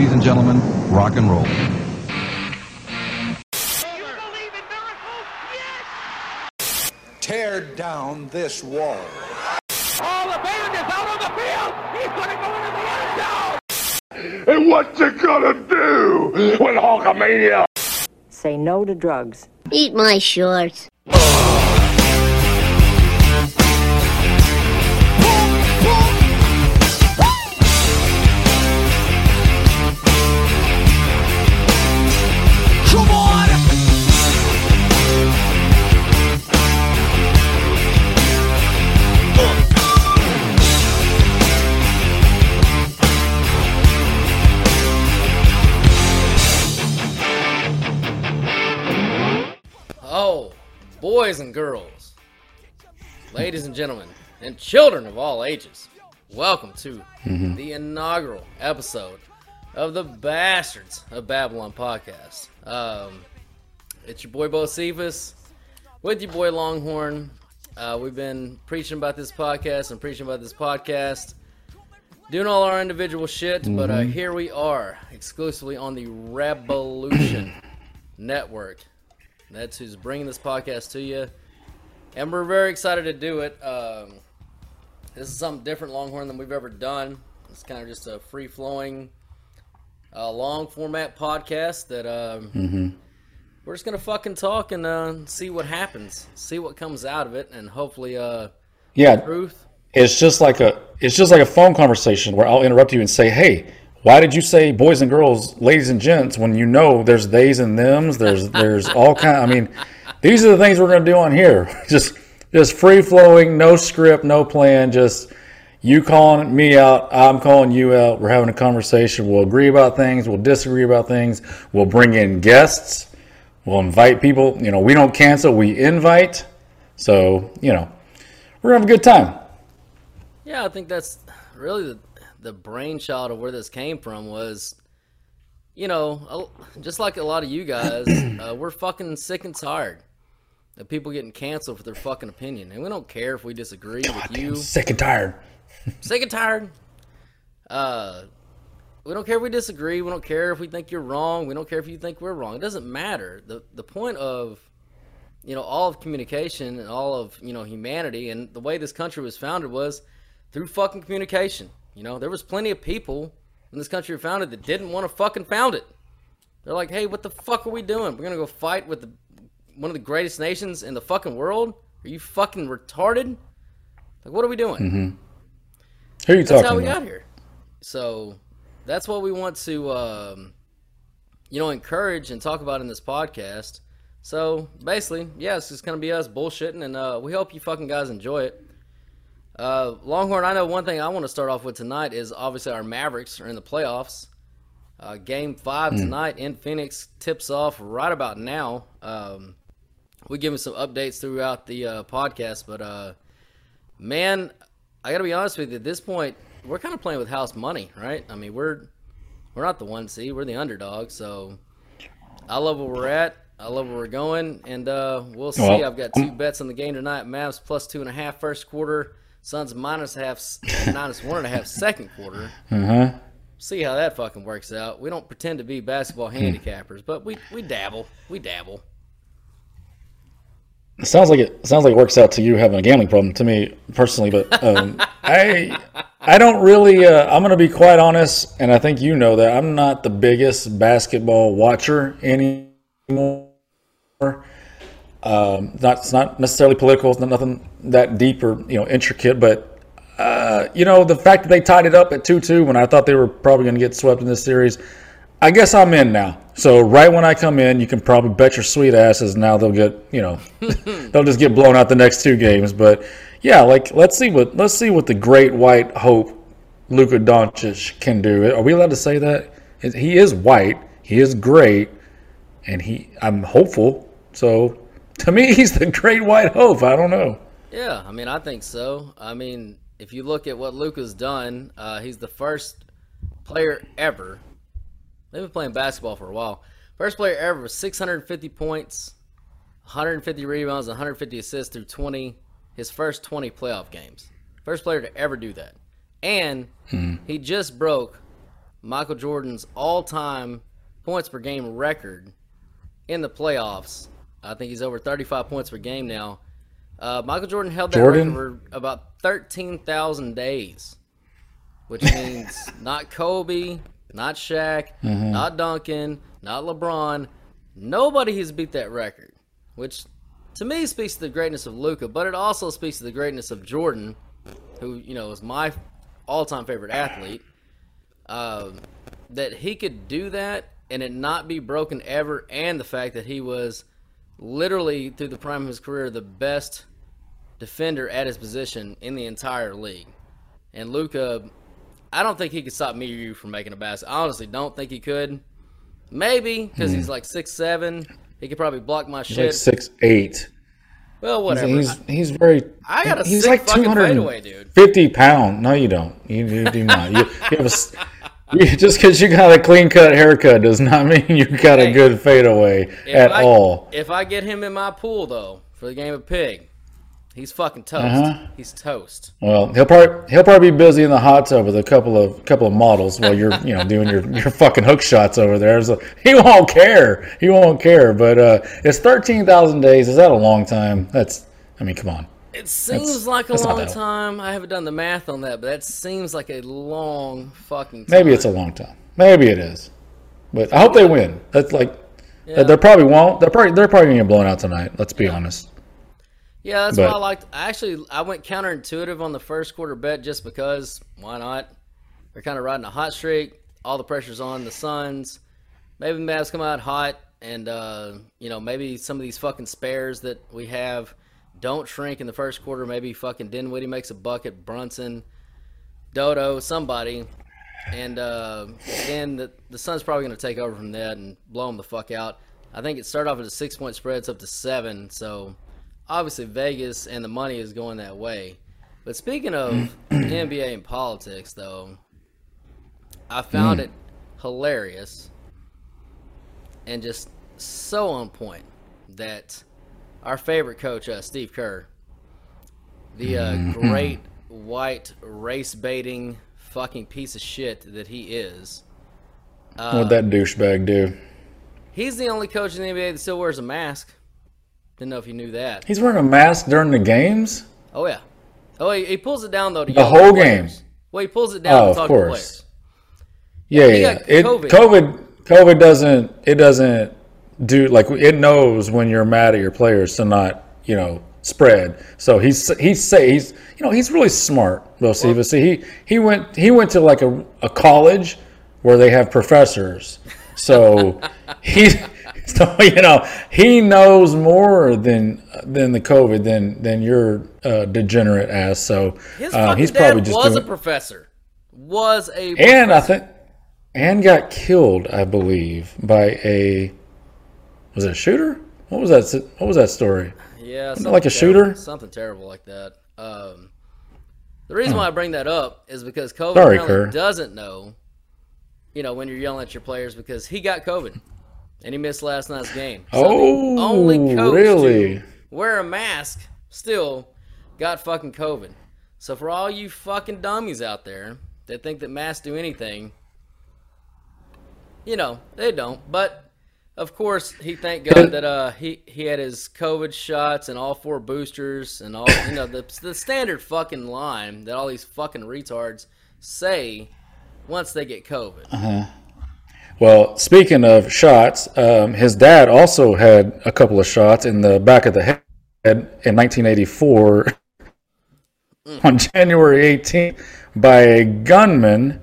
Ladies and gentlemen, rock and roll. Do you believe in miracles? Yes! Tear down this wall. Oh, LeBaron is out on the field! He's gonna go into the end zone! And what you gonna do with Hulkamania? Say no to drugs. Eat my shorts. Boys and girls, ladies and gentlemen, and children of all ages, welcome to the inaugural episode of the Bastards of Babylon Podcast. It's your boy Bo Cephas with your boy Longhorn. We've been preaching about this podcast and doing all our individual shit, but here we are exclusively on the Revolution Network. That's who's bringing this podcast to you, and we're very excited to do it. This is something different, Longhorn, than we've ever done. It's kind of just a free-flowing, long-format podcast that we're just going to fucking talk and see what happens, see what comes out of it, and hopefully the truth. It's just like a phone conversation where I'll interrupt you and say, hey, why did you say boys and girls, ladies and gents, when you know there's theys and thems, there's all kind. I mean, these are the things we're going to do on here. Just free flowing, no script, no plan. Just you calling me out, I'm calling you out. We're having a conversation. We'll agree about things. We'll disagree about things. We'll bring in guests. We'll invite people. You know, we don't cancel. We invite. So, you know, we're going to have a good time. Yeah, I think that's really the brainchild of where this came from was, you know, just like a lot of you guys, we're fucking sick and tired of people getting canceled for their fucking opinion. And we don't care if we disagree with you. Sick and tired. Sick and tired. We don't care if we disagree. We don't care if we think you're wrong. We don't care if you think we're wrong. It doesn't matter. The point of, you know, all of communication and all of, you know, humanity and the way this country was founded was through fucking communication. You know, there was plenty of people in this country founded that didn't want to fucking found it. They're like, hey, what the fuck are we doing? We're going to go fight with one of the greatest nations in the fucking world? Are you fucking retarded? Like, what are we doing? Who are you talking about? That's how we got here. So that's what we want to, you know, encourage and talk about in this podcast. So basically, yeah, it's just going to be us bullshitting, and we hope you fucking guys enjoy it. Longhorn, I know one thing I want to start off with tonight is obviously our Mavericks are in the playoffs. Game 5 tonight in Phoenix tips off right about now. We give them some updates throughout the podcast, but man, I got to be honest with you. At this point, we're kind of playing with house money, right? I mean, we're not the 1 seed, we're the underdog. So I love where we're at. I love where we're going, and we'll see. Well, I've got 2 bets on the game tonight. Mavs plus 2.5 first quarter. Suns minus 1.5 second quarter. See how that fucking works out. We don't pretend to be basketball handicappers, but we dabble. We dabble. It sounds like it works out to you having a gambling problem. To me personally, but I don't really. I'm going to be quite honest, and I think you know that I'm not the biggest basketball watcher anymore. It's not necessarily political. It's not nothing that deep or, you know, intricate, but you know, the fact that they tied it up at 2-2 when I thought they were probably going to get swept in this series, I guess I'm in now. So right when I come in, you can probably bet your sweet asses now they'll get, you know, they'll just get blown out the next 2 games. But yeah, like let's see what the great white hope Luka Doncic can do. Are we allowed to say that? He is white. He is great, and I'm hopeful. So. To me, he's the great white hope. I don't know. Yeah, I mean, I think so. I mean, if you look at what Luka's done, he's the first player ever. They've been playing basketball for a while. First player ever with 650 points, 150 rebounds, 150 assists through his first 20 playoff games. First player to ever do that. And he just broke Michael Jordan's all-time points per game record in the playoffs. I think he's over 35 points per game now. Michael Jordan held that record for about 13,000 days, which means not Kobe, not Shaq, not Duncan, not LeBron. Nobody has beat that record, which to me speaks to the greatness of Luka, but it also speaks to the greatness of Jordan, who, you know, is my all-time favorite athlete, that he could do that and it not be broken ever, and the fact that he was literally, through the prime of his career, the best defender at his position in the entire league. And Luka, I don't think he could stop me or you from making a basket. I honestly don't think he could. Maybe, because he's like 6'7". He could probably block my shit. He's like 6'8". Well, whatever. He's very. I got a he's sick like fucking fadeaway, dude. 50 pound. No, you don't. You do not. You have a, just because you got a clean cut haircut does not mean you got a good fadeaway at all. If I get him in my pool though for the game of pig, he's fucking toast. He's toast. Well, he'll probably be busy in the hot tub with a couple of models while you're doing your fucking hook shots over there. So he won't care. But it's 13,000 days. Is that a long time? I mean, come on. It seems like a long time. I haven't done the math on that, but that seems like a long fucking time. Maybe it's a long time. Maybe it is. But I hope they win. That's like they probably won't. They're probably gonna get blown out tonight. Let's be honest. Yeah, that's what I liked. Actually, I went counterintuitive on the first quarter bet just because, why not? They're kind of riding a hot streak. All the pressure's on the Suns. Maybe the Mavs come out hot, and, maybe some of these fucking spares that we have don't shrink in the first quarter. Maybe fucking Dinwiddie makes a bucket, Brunson, Dodo, somebody. And then the Suns probably going to take over from that and blow them the fuck out. I think it started off as a 6-point spread. It's up to 7, so... Obviously, Vegas and the money is going that way. But speaking of NBA and politics, though, I found it hilarious and just so on point that our favorite coach, Steve Kerr, the great white race-baiting fucking piece of shit that he is. What'd that douchebag do? He's the only coach in the NBA that still wears a mask. Didn't know if you knew that. He's wearing a mask during the games? Oh, yeah. Oh, he pulls it down, though. The whole game. Well, he pulls it down to talk to players. Yeah. COVID doesn't do, like, it knows when you're mad at your players to not, spread. So he's really smart, Will Siva. See, he went to, like, a college where they have professors. So So, he knows more than the COVID than your degenerate ass. So his he's probably dad just was doing... a professor. And I think got killed, I believe, by was it a shooter? What was that story? Yeah, like a shooter, something terrible like that. The reason why I bring that up is because COVID apparently doesn't know, when you're yelling at your players, because he got COVID. And he missed last night's game. So the only coach to wear a mask still got fucking COVID. So for all you fucking dummies out there that think that masks do anything, they don't. But, of course, he thanked God that he had his COVID shots and all 4 boosters and all, the standard fucking line that all these fucking retards say once they get COVID. Well, speaking of shots, his dad also had a couple of shots in the back of the head in 1984 on January 18th by a gunman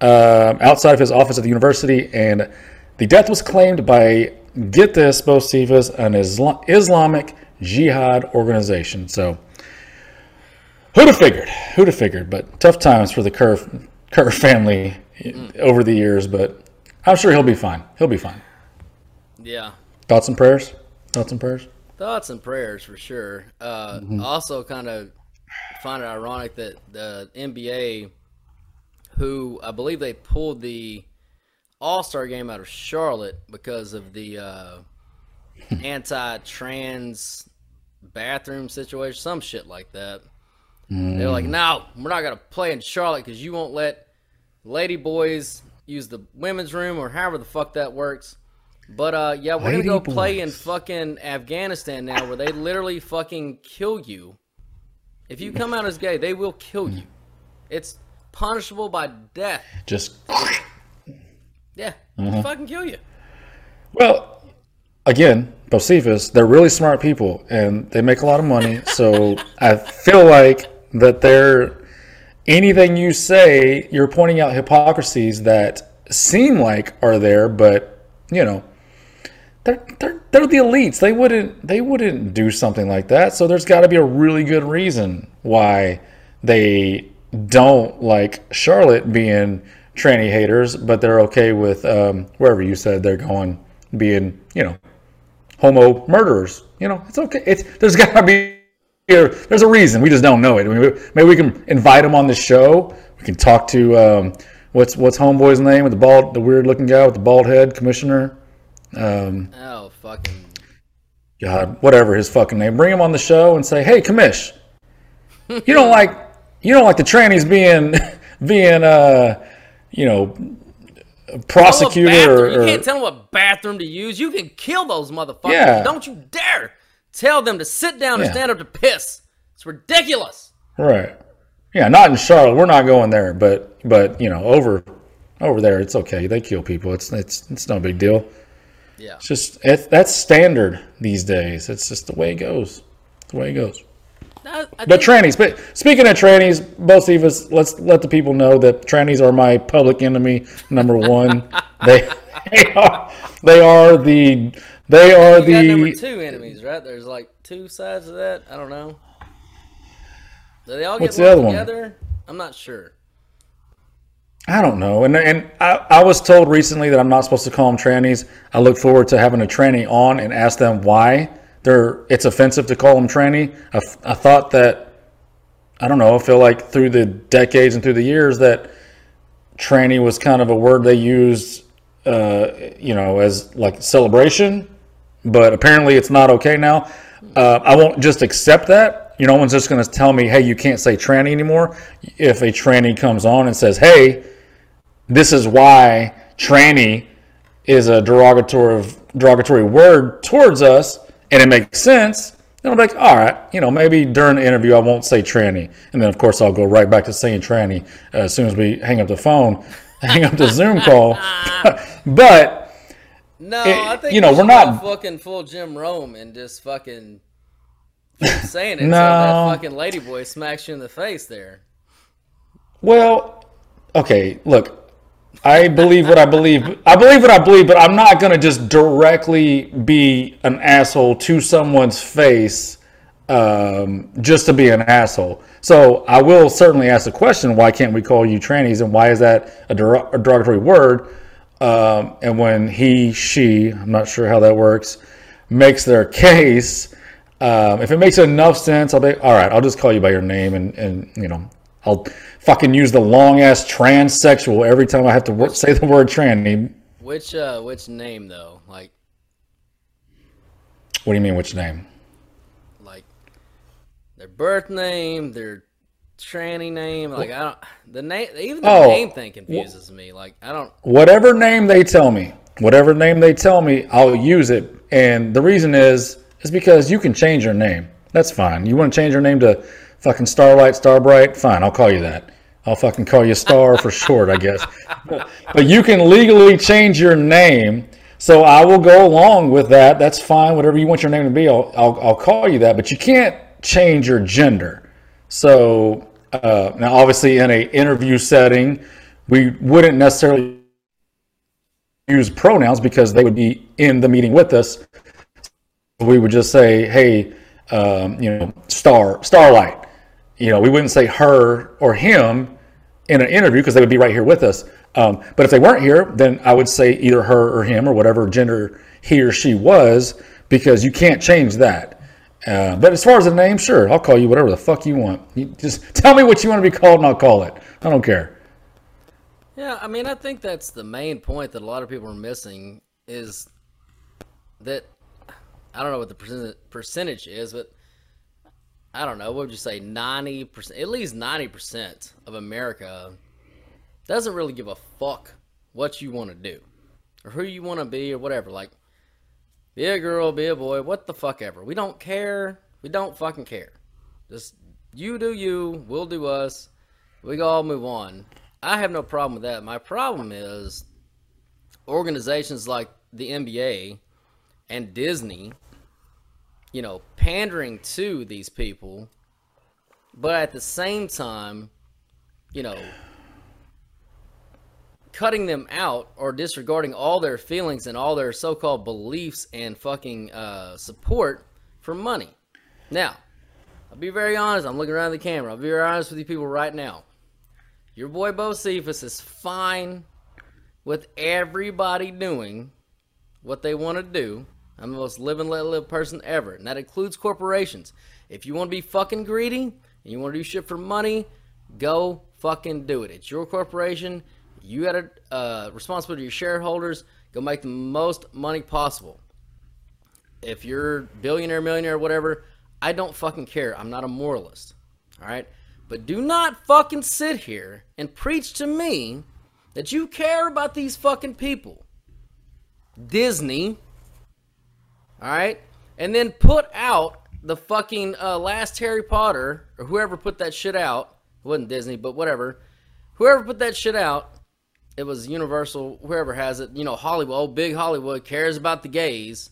outside of his office at the university. And the death was claimed by, get this, Bo Sivas, an Islamic Jihad organization. So who'd have figured? But tough times for the Kerr family over the years, but... I'm sure he'll be fine. Yeah. Thoughts and prayers? Thoughts and prayers for sure. Also kind of find it ironic that the NBA, who I believe they pulled the All-Star game out of Charlotte because of the anti-trans bathroom situation, some shit like that. They're like, no, we're not going to play in Charlotte because you won't let lady boys use the women's room or however the fuck that works. But yeah, we're gonna go play in fucking Afghanistan now, where they literally fucking kill you if you come out as gay. They will kill you. It's punishable by death. Just yeah, they'll fucking kill you. Well, again, Bocephus, they're really smart people and they make a lot of money. So I feel like that they're anything you say, you're pointing out hypocrisies that seem like are there, but. You know, they're the elites. They wouldn't do something like that. So there's got to be a really good reason why they don't like Charlotte being tranny haters, but they're okay with wherever you said they're going being, you know, homo murderers. You know, it's okay. There's got to be there's a reason. We just don't know it. I mean, maybe we can invite them on the show. We can talk to. What's homeboy's name with the weird looking guy with the bald head, commissioner? Oh fucking God, whatever his fucking name. Bring him on the show and say, hey, commish, you don't like the trannies being you know, prosecuted you can't tell them what bathroom to use. You can kill those motherfuckers. Yeah. Don't you dare tell them to sit down and stand up to piss. It's ridiculous. Right. Yeah, not in Charlotte. We're not going there, but you know, over there, it's okay. They kill people. It's no big deal. Yeah, it's just that's standard these days. It's just the way it goes. But trannies. But speaking of trannies, both of us, let's let the people know that trannies are my public enemy number one. They are the number two enemies, right? There's like two sides of that. I don't know. Do they all get together? I'm not sure. I don't know. And I was told recently that I'm not supposed to call them trannies. I look forward to having a tranny on and ask them why it's offensive to call them tranny. I thought that, I don't know, I feel like through the decades and through the years that tranny was kind of a word they used, you know, as like celebration. But apparently it's not okay now. I won't just accept that. You know, no one's just going to tell me, hey, you can't say tranny anymore. If a tranny comes on and says, hey, this is why tranny is a derogatory word towards us, and it makes sense, then I'll be like, all right, you know, maybe during the interview I won't say tranny. And then, of course, I'll go right back to saying tranny as soon as we hang up the phone, hang up the Zoom call. But, no, I think you know, we're not fucking full Jim Rome and just fucking... saying it, no. So that fucking lady boy smacks you in the face there. Well, okay, look, I believe what I believe. I believe what I believe, but I'm not going to just directly be an asshole to someone's face just to be an asshole. So I will certainly ask the question, why can't we call you trannies, and why is that a derogatory word? And when he, she, I'm not sure how that works, makes their case... if it makes enough sense, I'll be all right. I'll just call you by your name, and you know, I'll fucking use the long ass transsexual every time I have to say the word tranny. Which name though? Like, what do you mean? Which name? Like their birth name, their tranny name. Like I don't the name. Even the name thing confuses me. Like I don't. Whatever name they tell me, I'll use it, and the reason is. It's because you can change your name. That's fine. You want to change your name to fucking Starlight, Starbright? Fine, I'll call you that. I'll fucking call you Star for short, I guess. But you can legally change your name, so I will go along with that. That's fine. Whatever you want your name to be, I'll call you that. But you can't change your gender. So now, obviously, in an interview setting, we wouldn't necessarily use pronouns because they would be in the meeting with us. We would just say, hey, you know, Starlight. You know, we wouldn't say her or him in an interview because they would be right here with us. But if they weren't here, then I would say either her or him or whatever gender he or she was, because you can't change that. But as far as the name, sure, I'll call you whatever the fuck you want. You just tell me what you want to be called and I'll call it. I don't care. Yeah, I mean, I think that's the main point that a lot of people are missing is that I don't know what the percentage is, but I don't know. What would you say? 90%, at least 90% of America doesn't really give a fuck what you want to do or who you want to be or whatever. Like, be a girl, be a boy, what the fuck ever. We don't care. We don't fucking care. Just you do you, we'll do us. We all move on. I have no problem with that. My problem is organizations like the NBA and Disney, you know, pandering to these people, but at the same time, you know, cutting them out or disregarding all their feelings and all their so-called beliefs and fucking support for money. Now, I'll be very honest. I'm looking around the camera. I'll be very honest with you people right now. Your boy Bo Cephas is fine with everybody doing what they want to do. I'm the most live and let live person ever, and that includes corporations. If you want to be fucking greedy and you want to do shit for money, go fucking do it. It's your corporation. You got a responsibility to your shareholders. Go make the most money possible. If you're billionaire, millionaire, whatever, I don't fucking care. I'm not a moralist, all right? But do not fucking sit here and preach to me that you care about these fucking people. Disney, all right? And then put out the fucking last Harry Potter, or whoever put that shit out. It wasn't Disney, but whatever. Whoever put that shit out, it was Universal, whoever has it, you know, Hollywood, big Hollywood, cares about the gays.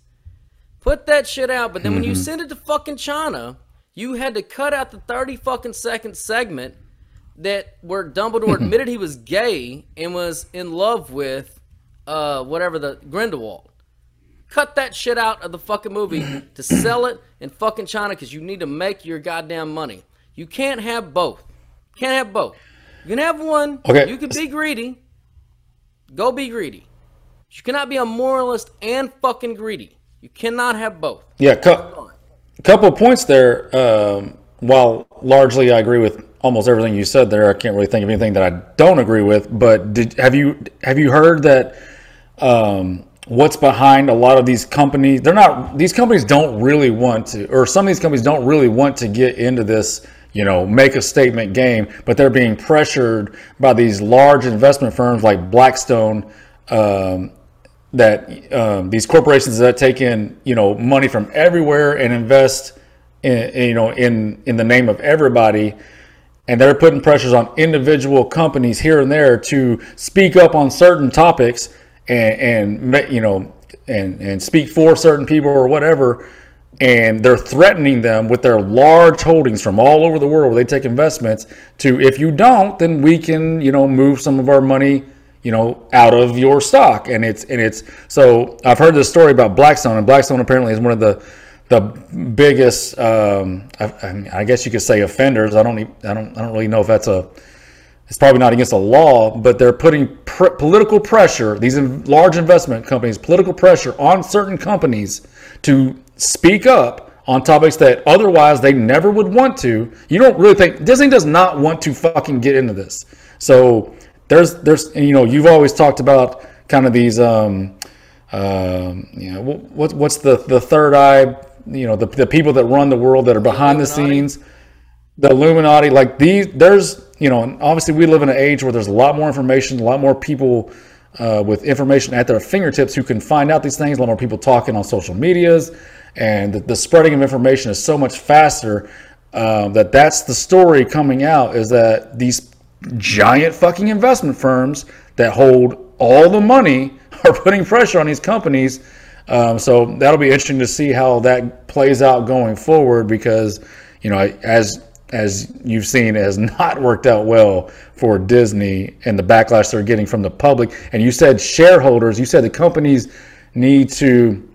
Put that shit out, but then when you send it to fucking China, you had to cut out the 30 fucking second segment that where Dumbledore admitted he was gay and was in love with whatever the Grindelwald. Cut that shit out of the fucking movie to sell it in fucking China because you need to make your goddamn money. You can't have both. You can't have both. You can have one. Okay. You can be greedy. Go be greedy. You cannot be a moralist and fucking greedy. You cannot have both. Yeah, couple of points there. While largely I agree with almost everything you said there, I can't really think of anything that I don't agree with. But have you heard that what's behind a lot of these companies? These companies don't really want to, or some of these companies don't really want to get into this, you know, make a statement game, but they're being pressured by these large investment firms like Blackstone, these corporations that take in, you know, money from everywhere and invest in, you know, in the name of everybody. And they're putting pressures on individual companies here and there to speak up on certain topics and you know, and speak for certain people or whatever. And they're threatening them with their large holdings from all over the world where they take investments to, if you don't, then we can, you know, move some of our money, you know, out of your stock. And it's so I've heard this story about Blackstone, and Blackstone apparently is one of the biggest, I guess you could say, offenders. I don't really know if that's it's probably not against the law, but they're putting political pressure, these large investment companies, political pressure on certain companies to speak up on topics that otherwise they never would want to. You don't really think Disney does not want to fucking get into this. So there's you know, you've always talked about kind of these you know, what's the third eye, you know, the people that run the world that are behind the scenes, the Illuminati, like these. There's, you know, and obviously we live in an age where there's a lot more information, a lot more people with information at their fingertips who can find out these things, a lot more people talking on social medias. And the spreading of information is so much faster that's the story coming out, is that these giant fucking investment firms that hold all the money are putting pressure on these companies. So that'll be interesting to see how that plays out going forward, because, you know, as you've seen, it has not worked out well for Disney and the backlash they're getting from the public. And you said shareholders, you said the companies need to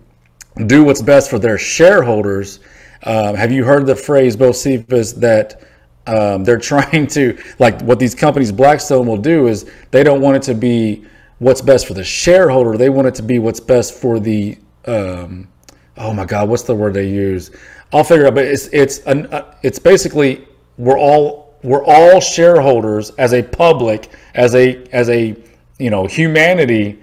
do what's best for their shareholders. Have you heard the phrase, Bo Cephas, that they're trying to, like, what these companies, Blackstone, will do is they don't want it to be what's best for the shareholder. They want it to be what's best for the, oh my God, what's the word they use? I'll figure it out. But it's basically we're all shareholders as a public, as a you know, humanity.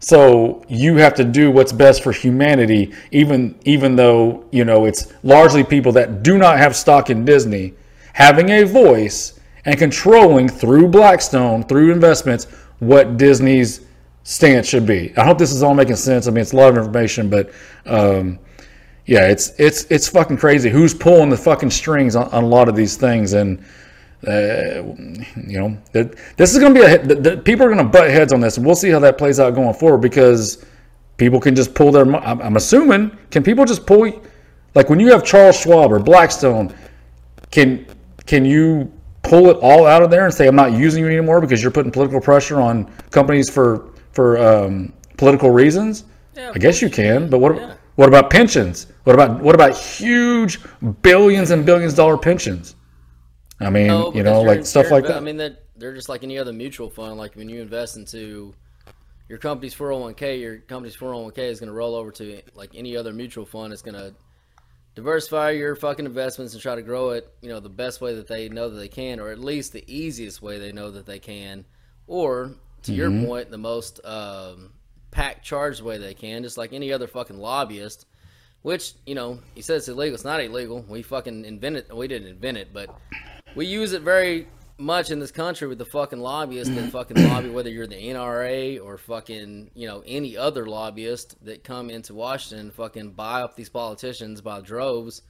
So you have to do what's best for humanity, even though, you know, it's largely people that do not have stock in Disney having a voice and controlling through Blackstone, through investments, what Disney's stance should be. I hope this is all making sense. I mean, it's a lot of information, but yeah, it's fucking crazy who's pulling the fucking strings on a lot of these things. And you know, this is going to be people are going to butt heads on this, and we'll see how that plays out going forward, because people can just pull their, I'm assuming, can people just pull, like when you have Charles Schwab or Blackstone, can you pull it all out of there and say, I'm not using you anymore because you're putting political pressure on companies for political reasons? Yeah, I guess you can, but what about pensions? What about huge billions and billions dollar pensions? I mean, you know, like stuff like that. I mean, that they're just like any other mutual fund. Like when you invest into your company's 401k, your company's 401k is going to roll over to like any other mutual fund. It's going to diversify your fucking investments and try to grow it, you know, the best way that they know that they can, or at least the easiest way they know that they can, or to your point, the most pack charged way they can, just like any other fucking lobbyist. Which, you know, he says it's illegal. It's not illegal. We fucking invented. We didn't invent it, but we use it very much in this country with the fucking lobbyists that fucking lobby, whether you're the NRA or fucking, you know, any other lobbyist that come into Washington and fucking buy up these politicians by droves.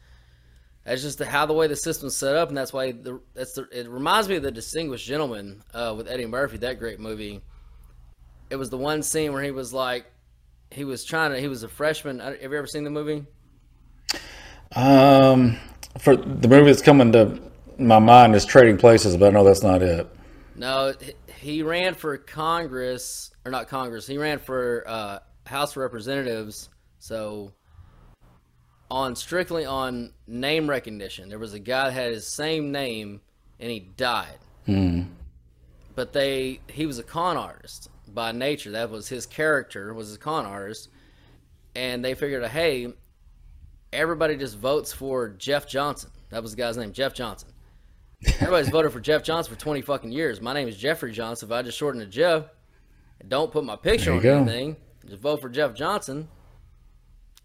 That's just how the way the system's set up, and that's why it reminds me of The Distinguished Gentleman with Eddie Murphy, that great movie. It was the one scene where he was like, he was a freshman. Have you ever seen the movie? For the movie that's coming to my mind is Trading Places, but I know that's not it. No, he ran for Congress, or not Congress. He ran for House of Representatives. So strictly on name recognition, there was a guy that had his same name and he died. But he was a con artist by nature. That was his character, was a con artist, and they figured out, hey, everybody just votes for Jeff Johnson. That was the guy's name, Jeff Johnson. Everybody's voted for Jeff Johnson for 20 fucking years. My name is Jeffrey Johnson. If I just shorten to Jeff and don't put my picture on anything, just vote for Jeff Johnson.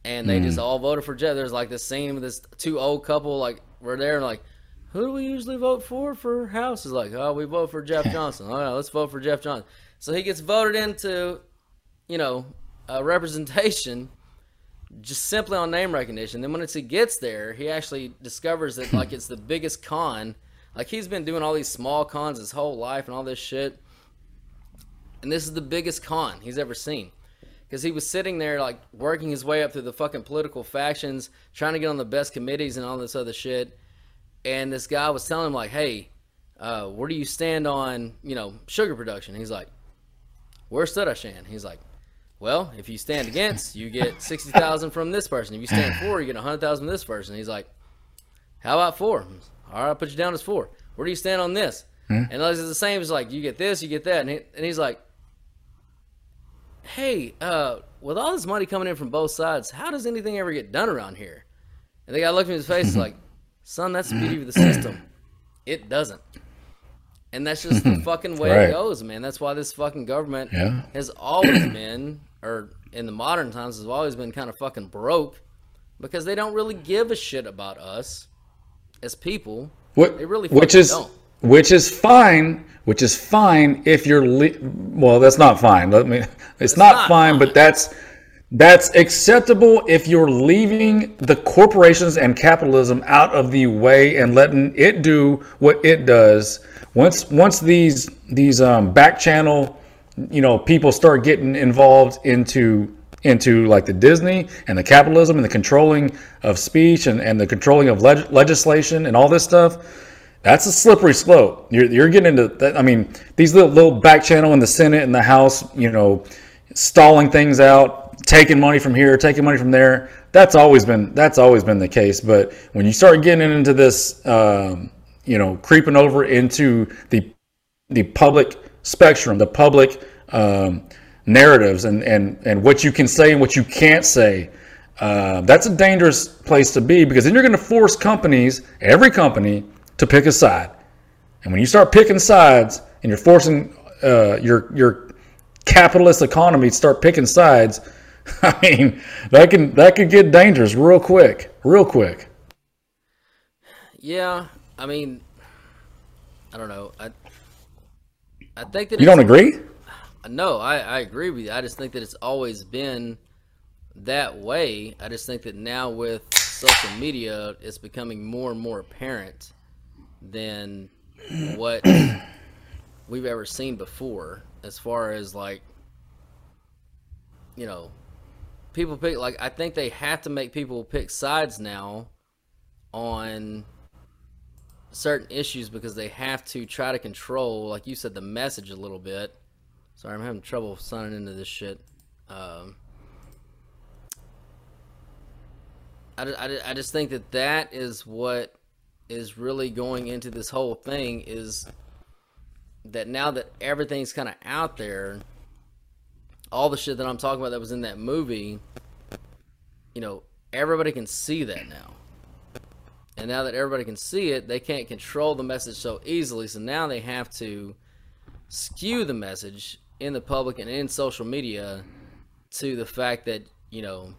And they just all voted for Jeff. There's like this scene with this two old couple, like we're there and like, who do we usually vote for House? Is like, oh, we vote for Jeff Johnson. All right, let's vote for Jeff Johnson. So he gets voted into, you know, representation just simply on name recognition. Then once he gets there, he actually discovers that, like, it's the biggest con. Like, he's been doing all these small cons his whole life and all this shit. And this is the biggest con he's ever seen. Because he was sitting there, like, working his way up through the fucking political factions, trying to get on the best committees and all this other shit. And this guy was telling him, like, hey, where do you stand on, you know, sugar production? He's like, where stood I stand? He's like, well, if you stand against, you get 60,000 from this person. If you stand for, you get 100,000 from this person. He's like, how about for? All right, I'll put you down as for. Where do you stand on this? And it's the same. It's like, you get this, you get that. And he's like, hey, with all this money coming in from both sides, how does anything ever get done around here? And the guy looked in his face, like, son, that's the beauty of the system. It doesn't. And that's just the fucking way it goes, man. That's why this fucking government has always been, or in the modern times, has always been kind of fucking broke, because they don't really give a shit about us as people. They really don't. Which is fine if you're well, that's not fine. It's not fine, but that's acceptable if you're leaving the corporations and capitalism out of the way and letting it do what it does. Once these back channel, you know, people start getting involved into like the Disney and the capitalism and the controlling of speech and the controlling of legislation and all this stuff, that's a slippery slope. You're getting into that. I mean, these little back channel in the Senate and the House, you know, stalling things out, taking money from here, taking money from there. That's always been the case. But when you start getting into this, you know, creeping over into the public spectrum, the public narratives, and what you can say and what you can't say, that's a dangerous place to be, because then you're going to force every company to pick a side. And when you start picking sides and you're forcing your capitalist economy to start picking sides, I mean, that could get dangerous real quick. Yeah. I mean, I don't know. I think that you don't agree. No, I agree with you. I just think that it's always been that way. I just think that now with social media, it's becoming more and more apparent than what we've ever seen before, as far as, like, you know, people pick, like, I think they have to make people pick sides now on certain issues because they have to try to control, like you said, the message a little bit. Sorry, I'm having trouble signing into this shit. I just think that that is what is really going into this whole thing, is that now that everything's kind of out there, all the shit that I'm talking about that was in that movie, you know, everybody can see that now. And now that everybody can see it, they can't control the message so easily. So now they have to skew the message in the public and in social media to the fact that, you know,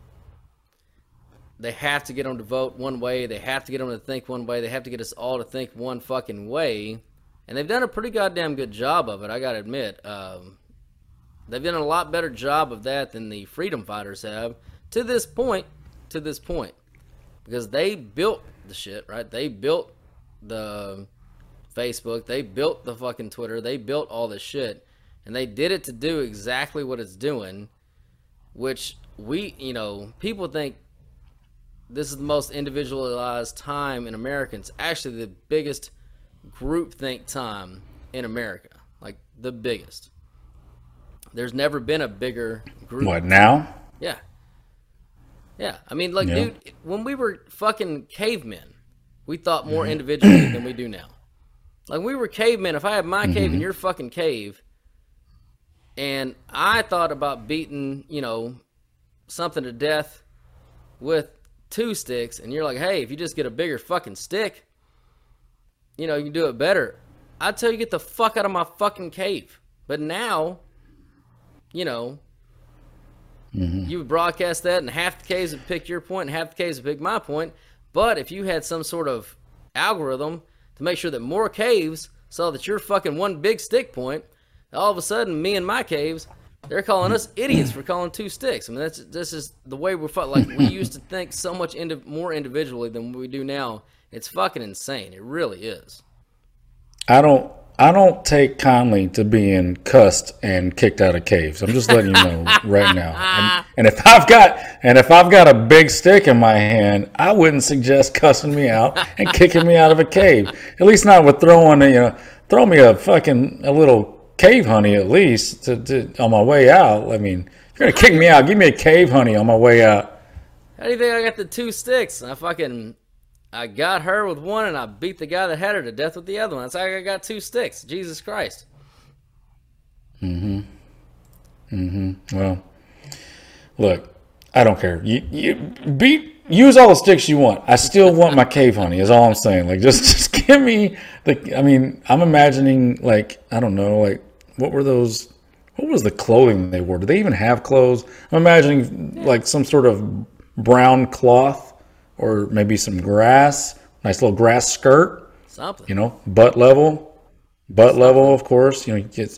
they have to get them to vote one way. They have to get them to think one way. They have to get us all to think one fucking way. And they've done a pretty goddamn good job of it, I gotta admit. They've done a lot better job of that than the freedom fighters have to this point. Because they built the shit, right? They built the Facebook. They built the fucking Twitter. They built all this shit. And they did it to do exactly what it's doing, which we, you know, people think this is the most individualized time in America. It's actually the biggest groupthink time in America. Like, the biggest. There's never been a bigger group. What, now? Yeah. Yeah. I mean, like, yeah. Dude, when we were fucking cavemen, we thought more individually than we do now. Like, we were cavemen. If I had my cave and your fucking cave, and I thought about beating, you know, something to death with 2 sticks, and you're like, hey, if you just get a bigger fucking stick, you know, you can do it better. I'd tell you, get the fuck out of my fucking cave. But now, you know, you would broadcast that, and half the caves would pick your point, and half the caves would pick my point. But if you had some sort of algorithm to make sure that more caves saw that you're fucking one big stick point, all of a sudden, me and my caves, they're calling us idiots for calling 2 sticks. I mean, this is the way we're fucked. Like, we used to think so much more individually than we do now. It's fucking insane. It really is. I don't take kindly to being cussed and kicked out of caves. I'm just letting you know right now. And if I've got a big stick in my hand, I wouldn't suggest cussing me out and kicking me out of a cave. At least not with throwing a, you know, throw me a fucking a little cave honey at least to on my way out. I mean, if you're gonna kick me out, give me a cave honey on my way out. How do you think I got the 2 sticks? I got her with one, and I beat the guy that had her to death with the other one. That's how I got 2 sticks. Jesus Christ. Well, look, I don't care. Use all the sticks you want. I still want my cave honey, is all I'm saying. Like, just give me the, I mean, I'm imagining, like, I don't know, like, what was the clothing they wore? Did they even have clothes? I'm imagining, like, some sort of brown cloth, or maybe some grass, nice little grass skirt, something, you know, butt level, of course, you know, you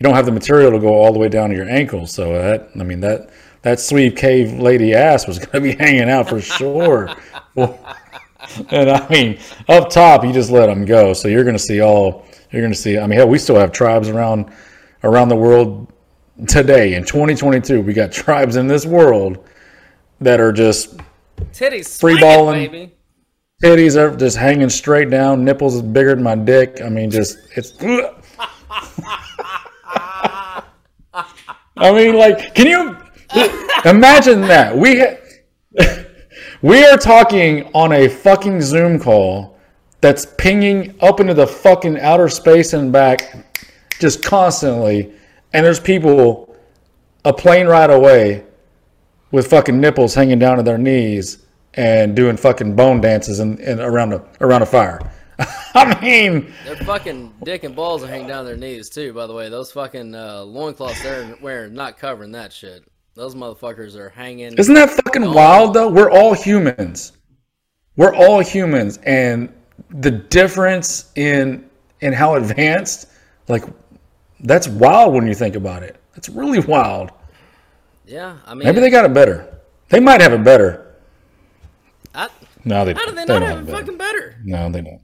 don't have the material to go all the way down to your ankle. So that sweet cave lady ass was going to be hanging out for sure. And I mean, up top, you just let them go. So you're going to see, I mean, hell, we still have tribes around the world today in 2022. We got tribes in this world that are just, titties free balling, baby. Titties are just hanging straight down. Nipples is bigger than my dick. I mean, just it's. I mean, like, can you imagine that? We are talking on a fucking Zoom call that's pinging up into the fucking outer space and back, just constantly, and there's people a plane ride away with fucking nipples hanging down to their knees and doing fucking bone dances and around a fire. I mean, their fucking dick and balls are hanging down to their knees too. By the way, those fucking loincloths they're wearing not covering that shit. Those motherfuckers are hanging. Isn't that fucking wild though? We're all humans. And the difference in how advanced, like, That's wild when you think about it. That's really wild. Yeah, I mean, maybe they got it better. They might have it better. No, they don't. How do they not have it fucking better? No, they don't.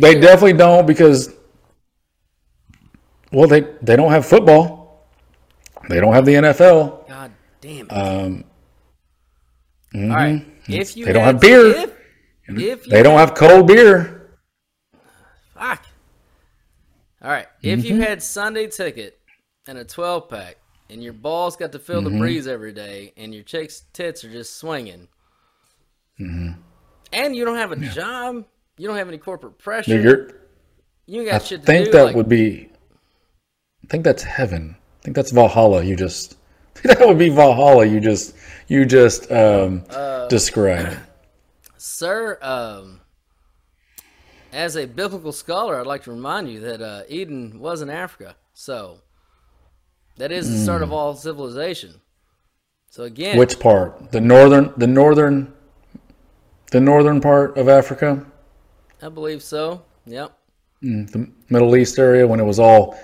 They definitely don't because, well, they don't have football. They don't have the NFL. God damn it. Mm-hmm. All right. If you they don't have beer. If they don't have cold beer. Fuck. All right. If you had Sunday ticket and a 12-pack and your balls got to feel the breeze every day and your chick's tits are just swinging and you don't have a job, you don't have any corporate pressure, you ain't got shit to do. I think that would be, I think that's heaven. I think that's Valhalla. That would be Valhalla. You just described. Sir, as a biblical scholar, I'd like to remind you that Eden was in Africa. So that is the start of all civilization. So again, which part? The northern part of Africa? I believe so. Yep. The Middle East area when it was all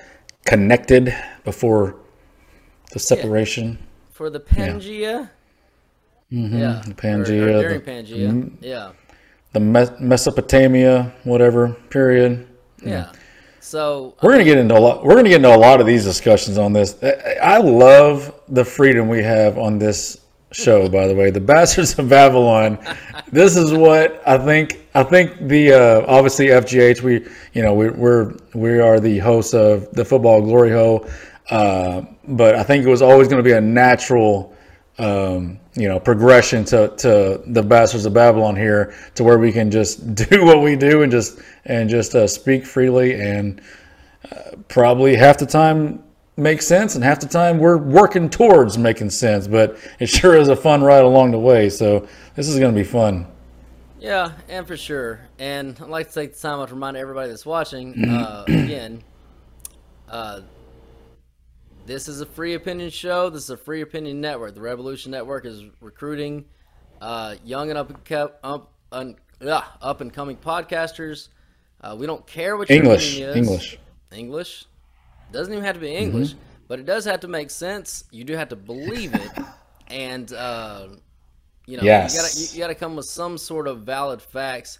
connected before the separation. Yeah. For the Pangea. Yeah. Mm-hmm. Yeah. The Pangea. Or during Pangea. Yeah. The Mesopotamia, whatever period. Yeah. So we're gonna get into a lot. We're gonna get into a lot of these discussions on this. I love the freedom we have on this show. By the way, The Bastards of Babylon. This is what I think. I think the obviously FGH. We are the hosts of the Football Glory Hole. But I think it was always going to be a natural, progression to The Bastards of Babylon here, to where we can just do what we do and just speak freely and probably half the time make sense and half the time we're working towards making sense. But it sure is a fun ride along the way. So this is going to be fun. Yeah, and for sure. And I'd like to take the time out to remind everybody that's watching this is a free opinion show. This is a free opinion network. The Revolution Network is recruiting young and up and coming podcasters. We don't care what your opinion is. English. Doesn't even have to be English, but it does have to make sense. You do have to believe it, and yes. you gotta come with some sort of valid facts.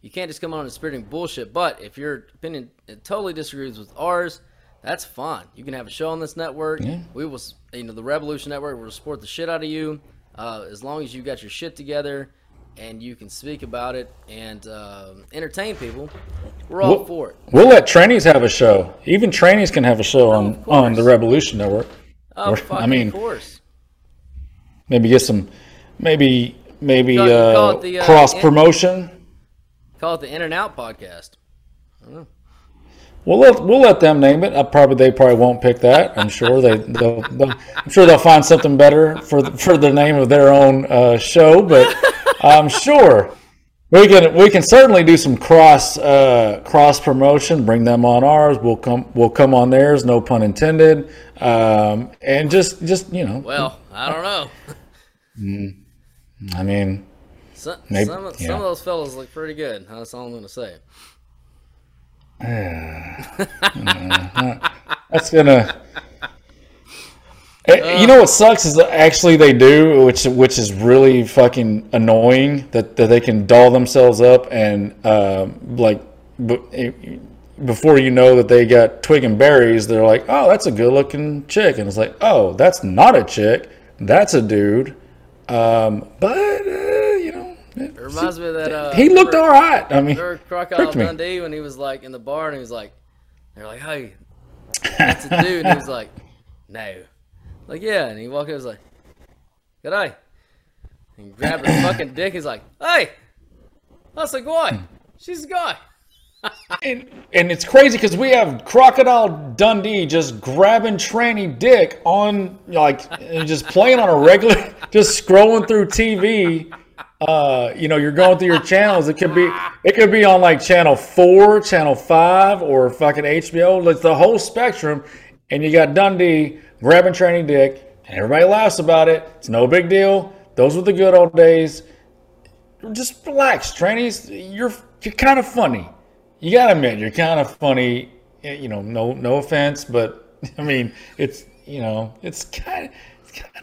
You can't just come on and spitting bullshit. But if your opinion totally disagrees with ours, that's fine. You can have a show on this network. Yeah. We will, the Revolution Network will support the shit out of you as long as you got your shit together and you can speak about it and entertain people. We're all for it. We'll let trainees have a show. Even trainees can have a show on the Revolution Network. Of course. Maybe get some. Maybe cross promotion. Call it the In and Out Podcast. I don't know. We'll let them name it. They probably won't pick that. I'm sure they'll find something better for the name of their own show. But I'm sure we can certainly do some cross promotion. Bring them on ours. We'll come on theirs. No pun intended. And just. Well, I don't know. I mean, some of those fellas look pretty good. That's all I'm going to say. You know what sucks is that actually they do, which is really fucking annoying that they can doll themselves up and before you know that they got twig and berries, they're like, oh, that's a good looking chick, and it's like, oh, that's not a chick, that's a dude. It reminds me of that. He looked all right. I mean, Crocodile Dundee when he was like in the bar and he was like, they're like, hey, that's a dude. And he was like, no. Like, yeah. And he walked in and was like, good eye. And he grabbed his fucking dick. He's like, hey, that's a guy. She's a guy. and it's crazy because we have Crocodile Dundee just grabbing tranny dick on, like, and just playing on a regular, just scrolling through TV. You're going through your channels. It could be on like channel 4, channel 5, or fucking HBO. It's the whole spectrum, and you got Dundee grabbing tranny dick, and everybody laughs about it. It's no big deal. Those were the good old days. Just relax, trannies. You're kind of funny. You gotta admit, you're kind of funny you know, no offense, but I mean, it's, you know, it's kind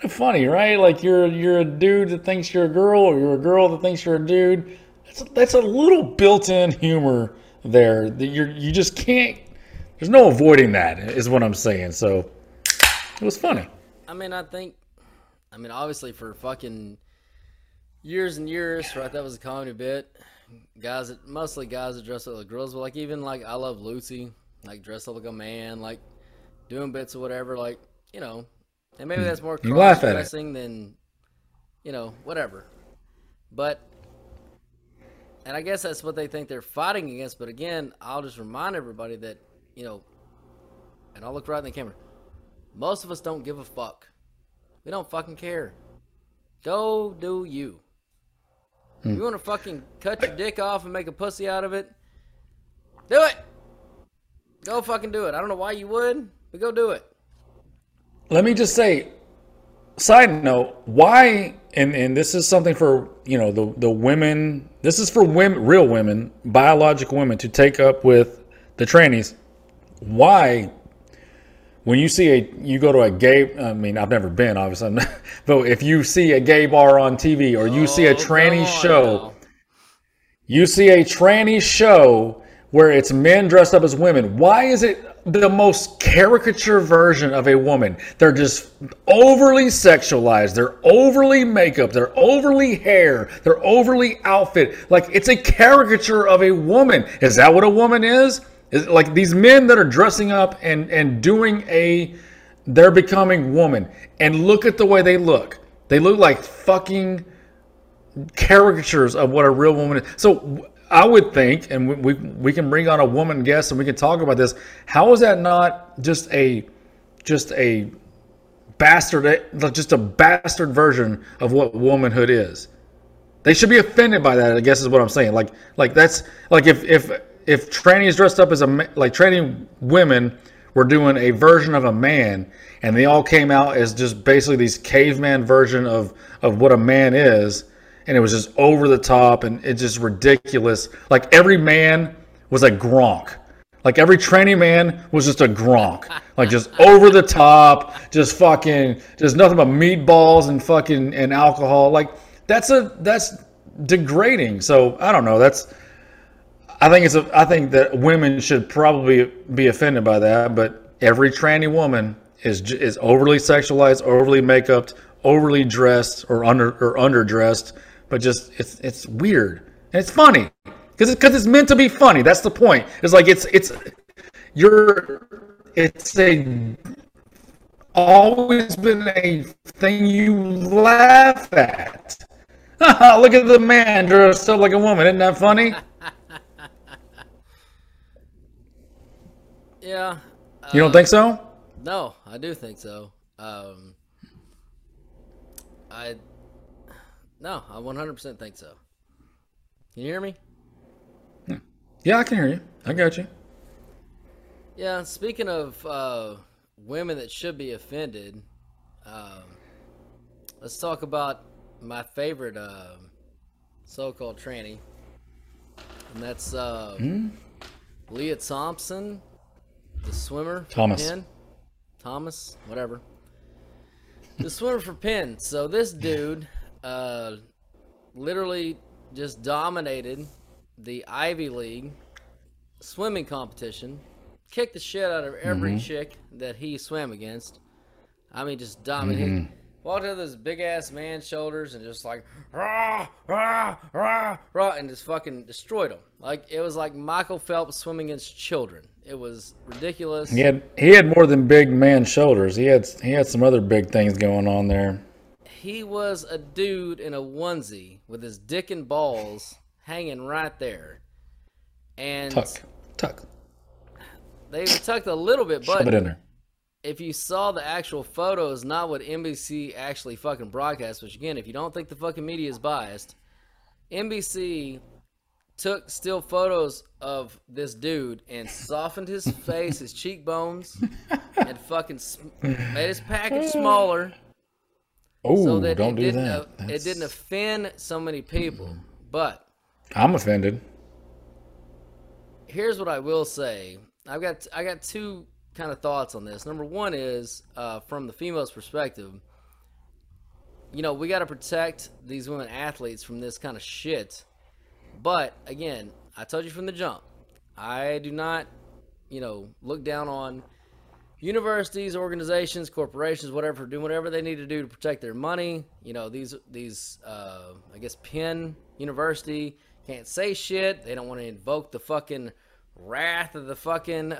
of funny, right? Like you're a dude that thinks you're a girl, or you're a girl that thinks you're a dude. That's a little built-in humor there that you just can't. There's no avoiding that, is what I'm saying. So it was funny. I mean, obviously for fucking years and years, right? That was a comedy bit. Mostly guys that dress up like girls, but like even like I Love Lucy, like dress up like a man, like doing bits or whatever, like, you know. And maybe that's more cross-dressing than, you know, whatever. But, and I guess that's what they think they're fighting against. But again, I'll just remind everybody that, you know, and I'll look right in the camera, most of us don't give a fuck. We don't fucking care. Go do you. If you want to fucking cut your dick off and make a pussy out of it, do it. Go fucking do it. I don't know why you would, but go do it. Let me just say, side note, why, and this is something for, you know, the women, this is for women, real women, biological women, to take up with the trannies. Why, when you see I've never been, obviously, but if you see a gay bar on TV, or you see a tranny show, where it's men dressed up as women, why is it the most caricature version of a woman? They're just overly sexualized. They're overly makeup. They're overly hair. They're overly outfit. Like, it's a caricature of a woman. Is that what a woman is? Is it like these men that are dressing up and doing they're becoming woman. And look at the way they look. They look like fucking caricatures of what a real woman is. So I would think, and we can bring on a woman guest and we can talk about this. How is that not just a bastard, just a bastard version of what womanhood is? They should be offended by that, I guess, is what I'm saying. Like that's like if trannies dressed up as tranny women were doing a version of a man, and they all came out as just basically these caveman version of what a man is. And it was just over the top, and it's just ridiculous. Like every man was a Gronk. Like every tranny man was just a Gronk. Like just over the top, just fucking, just nothing but meatballs and fucking and alcohol. Like that's degrading. So I don't know. I think that women should probably be offended by that. But every tranny woman is overly sexualized, overly makeuped, overly dressed or underdressed. But just it's weird, and it's funny because it's meant to be funny. That's the point. It's like it's always been a thing you laugh at. Look at the man dressed up like a woman. Isn't that funny? Yeah. You don't think so? No, I do think so. I 100% think so. Can you hear me? Yeah, I can hear you. I got you. Yeah, speaking of women that should be offended, let's talk about my favorite so-called tranny, and that's Leah Thompson, the swimmer. Thomas, whatever. The swimmer for Penn. So this dude literally just dominated the Ivy League swimming competition, kicked the shit out of every chick that he swam against. I mean, just dominated. Walked out of this big-ass man's shoulders and just like, rah, rah, rah, rah, and just fucking destroyed him. Like, it was like Michael Phelps swimming against children. It was ridiculous. He had more than big man shoulders. He had some other big things going on there. He was a dude in a onesie with his dick and balls hanging right there. And tuck. They tucked a little bit, but shove it in there. If you saw the actual photos, not what NBC actually fucking broadcast, which again, if you don't think the fucking media is biased, NBC took still photos of this dude and softened his face, his cheekbones, and fucking made his package smaller. Oh, so that don't do that. It didn't offend so many people, but I'm offended. Here's what I will say. I got two kind of thoughts on this. Number one is from the female's perspective. You know, we got to protect these women athletes from this kind of shit. But again, I told you from the jump, I do not, you know, look down on universities, organizations, corporations, whatever, do whatever they need to do to protect their money. You know, these I guess Penn University can't say shit. They don't want to invoke the fucking wrath of the fucking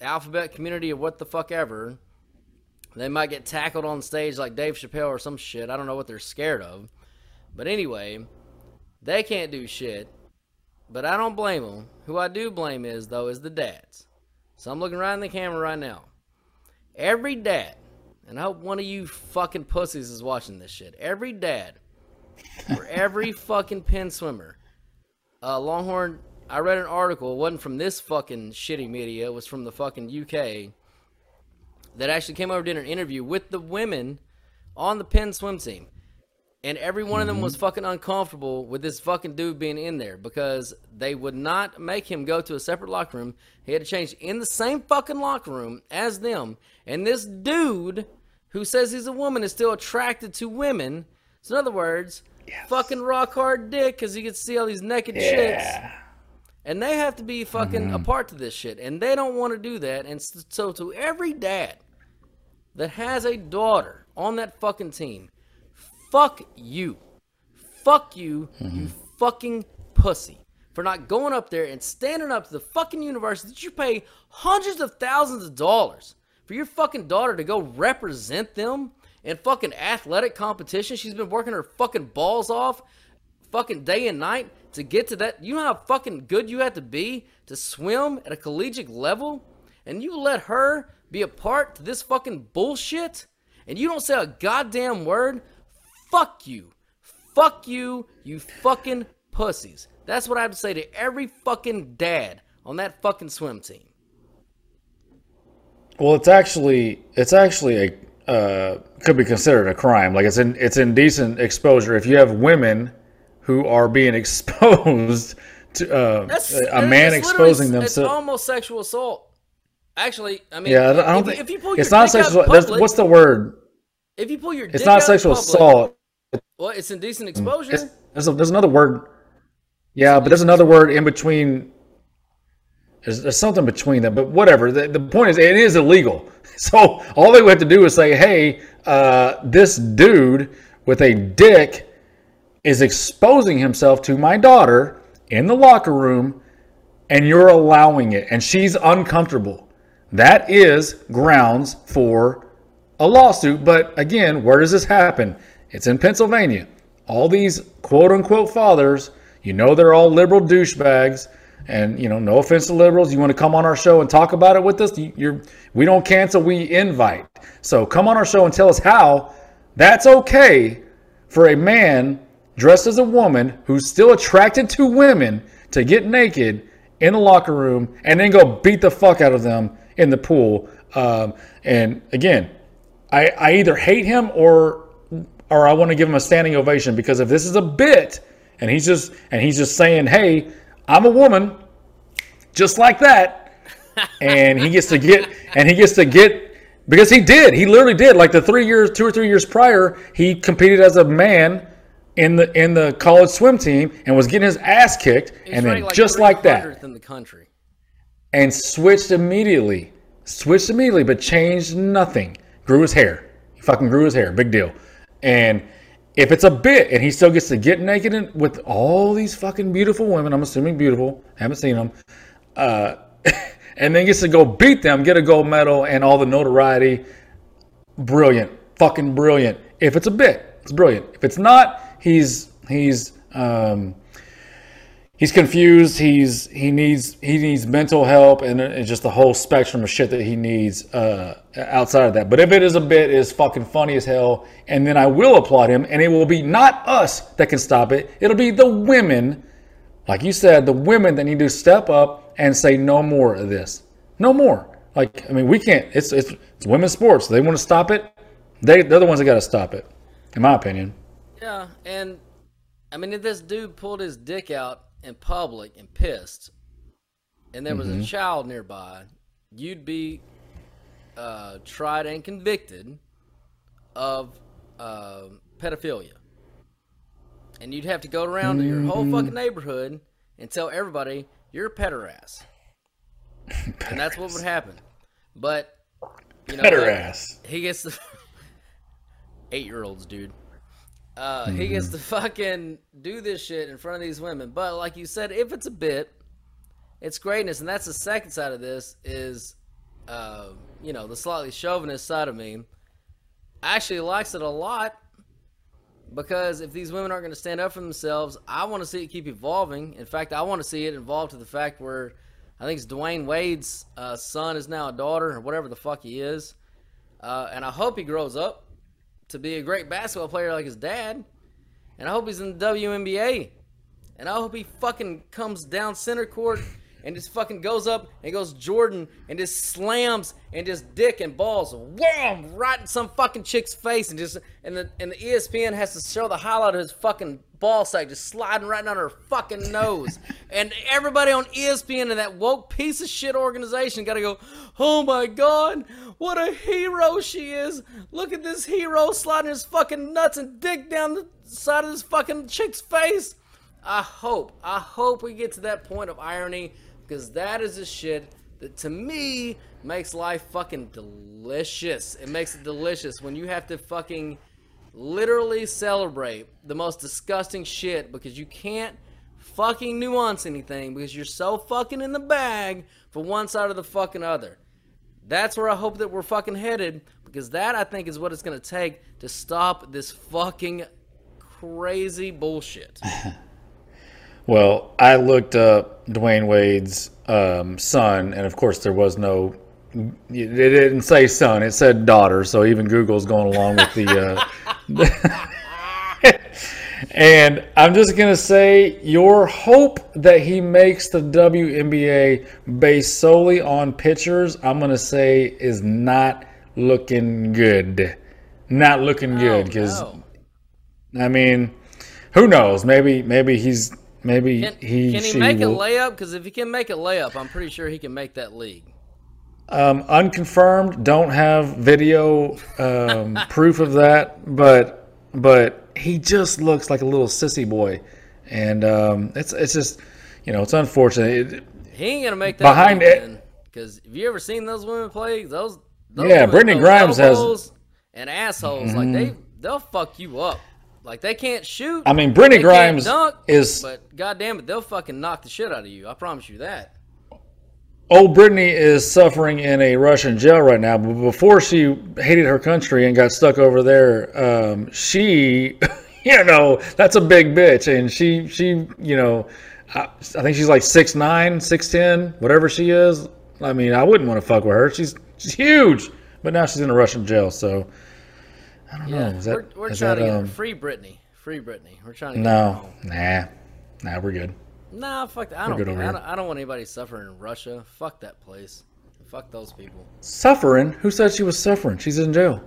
alphabet community or what the fuck ever. They might get tackled on stage like Dave Chappelle or some shit. I don't know what they're scared of. But anyway, they can't do shit. But I don't blame them. Who I do blame is, though, is the dads. So I'm looking right in the camera right now. Every dad, and I hope one of you fucking pussies is watching this shit. Every dad, for every fucking Penn swimmer, Longhorn, I read an article. It wasn't from this fucking shitty media. It was from the fucking UK. That actually came over, did an interview with the women on the Penn swim team. And every one of them was fucking uncomfortable with this fucking dude being in there because they would not make him go to a separate locker room. He had to change in the same fucking locker room as them. And this dude who says he's a woman is still attracted to women. So in other words, fucking rock hard dick because you can see all these naked chicks. And they have to be fucking a part of this shit. And they don't want to do that. And so to every dad that has a daughter on that fucking team, fuck you. Fuck you, you fucking pussy. For not going up there and standing up to the fucking university that you pay hundreds of thousands of dollars for your fucking daughter to go represent them in fucking athletic competition. She's been working her fucking balls off fucking day and night to get to that. You know how fucking good you have to be to swim at a collegiate level? And you let her be a part to this fucking bullshit? And you don't say a goddamn word? Fuck you. Fuck you, you fucking pussies. That's what I have to say to every fucking dad on that fucking swim team. Well, it's actually a could be considered a crime. Like it's indecent exposure. If you have women who are being exposed to a man exposing themselves? It's almost sexual assault. Actually, I mean, yeah, I don't think if you pull your it's dick not sexual. Out public, what's the word? If you pull your dick it's not sexual public, assault. Well, it's indecent exposure. There's another word. Yeah, but there's another word in between. There's something between them, but whatever. The point is, it is illegal. So all they would have to do is say, "Hey, this dude with a dick is exposing himself to my daughter in the locker room, and you're allowing it, and she's uncomfortable." That is grounds for a lawsuit. But again, where does this happen? It's in Pennsylvania. All these quote-unquote fathers, you know, they're all liberal douchebags, and, you know, no offense to liberals. You want to come on our show and talk about it with us? We don't cancel, we invite. So come on our show and tell us how that's okay for a man dressed as a woman who's still attracted to women to get naked in the locker room and then go beat the fuck out of them in the pool. And again, I either hate him or I want to give him a standing ovation, because if this is a bit and he's just saying, "Hey, I'm a woman," just like that, and he gets to get because he literally did, like the 2 or 3 years prior, he competed as a man in the college swim team and was getting his ass kicked, and then like just like that in the country, and switched immediately, but changed nothing. He fucking grew his hair, big deal. And if it's a bit and he still gets to get naked with all these fucking beautiful women, I'm assuming beautiful, haven't seen them, and then gets to go beat them, get a gold medal and all the notoriety, brilliant, fucking brilliant. If it's a bit, it's brilliant. If it's not, he's confused. He needs mental help and just the whole spectrum of shit that he needs outside of that. But if it is a bit, it's fucking funny as hell. And then I will applaud him, and it will be not us that can stop it. It'll be the women, like you said, the women that need to step up and say no more of this, no more. Like, I mean, we can't. It's women's sports. They want to stop it. They're the ones that got to stop it. In my opinion. Yeah, and I mean, if this dude pulled his dick out in public and pissed, and there was a child nearby, you'd be tried and convicted of pedophilia. And you'd have to go around to your whole fucking neighborhood and tell everybody you're a pederass. And that's what would happen. But, you know, pederass. He gets the 8-year-olds, dude. He gets to fucking do this shit in front of these women. But like you said, if it's a bit, it's greatness. And that's the second side of this is, you know, the slightly chauvinist side of me actually likes it a lot, because if these women aren't going to stand up for themselves, I want to see it keep evolving. In fact, I want to see it evolve to the fact where I think it's Dwayne Wade's son is now a daughter or whatever the fuck he is. And I hope he grows up to be a great basketball player like his dad. And I hope he's in the WNBA. And I hope he fucking comes down center court and just fucking goes up and goes Jordan and just slams and just dick and balls wham right in some fucking chick's face, and just and the ESPN has to show the highlight of his fucking ball sack just sliding right down her fucking nose. And everybody on ESPN and that woke piece of shit organization gotta go, oh my god, what a hero she is. Look at this hero sliding his fucking nuts and dick down the side of this fucking chick's face. I hope we get to that point of irony, because that is the shit that, to me, makes life fucking delicious. It makes it delicious when you have to fucking literally celebrate the most disgusting shit because you can't fucking nuance anything because you're so fucking in the bag for one side or the fucking other. That's where I hope that we're fucking headed, because that, I think, is what it's going to take to stop this fucking crazy bullshit. Well, I looked up Dwayne Wade's son, and of course there was no, it didn't say son, it said daughter, so even Google's going along with the... And I'm just going to say, your hope that he makes the WNBA based solely on pictures, I'm going to say, is not looking good. Not looking good, because, I mean, who knows? Maybe he's... Maybe can he make a layup? Because if he can make a layup, I'm pretty sure he can make that league. Unconfirmed, don't have video proof of that, but he just looks like a little sissy boy, and it's just, you know, it's unfortunate. He ain't gonna make that behind it, because have you ever seen those women play? Those yeah, Brittany Grimes has and assholes like they'll fuck you up. Like, they can't shoot. I mean, Brittany Grimes dunk, is... But, goddamn it, they'll fucking knock the shit out of you. I promise you that. Old Brittany is suffering in a Russian jail right now. But before she hated her country and got stuck over there, she, you know, that's a big bitch. And she you know, I think she's like 6'9", 6'10", whatever she is. I mean, I wouldn't want to fuck with her. She's huge. But now she's in a Russian jail, so... I don't know. Is that, we're is trying that, to get free Britney. Free Britney. We're trying to get Nah, we're good. Nah, fuck that. I don't want anybody suffering in Russia. Fuck that place. Fuck those people. Suffering? Who said she was suffering? She's in jail.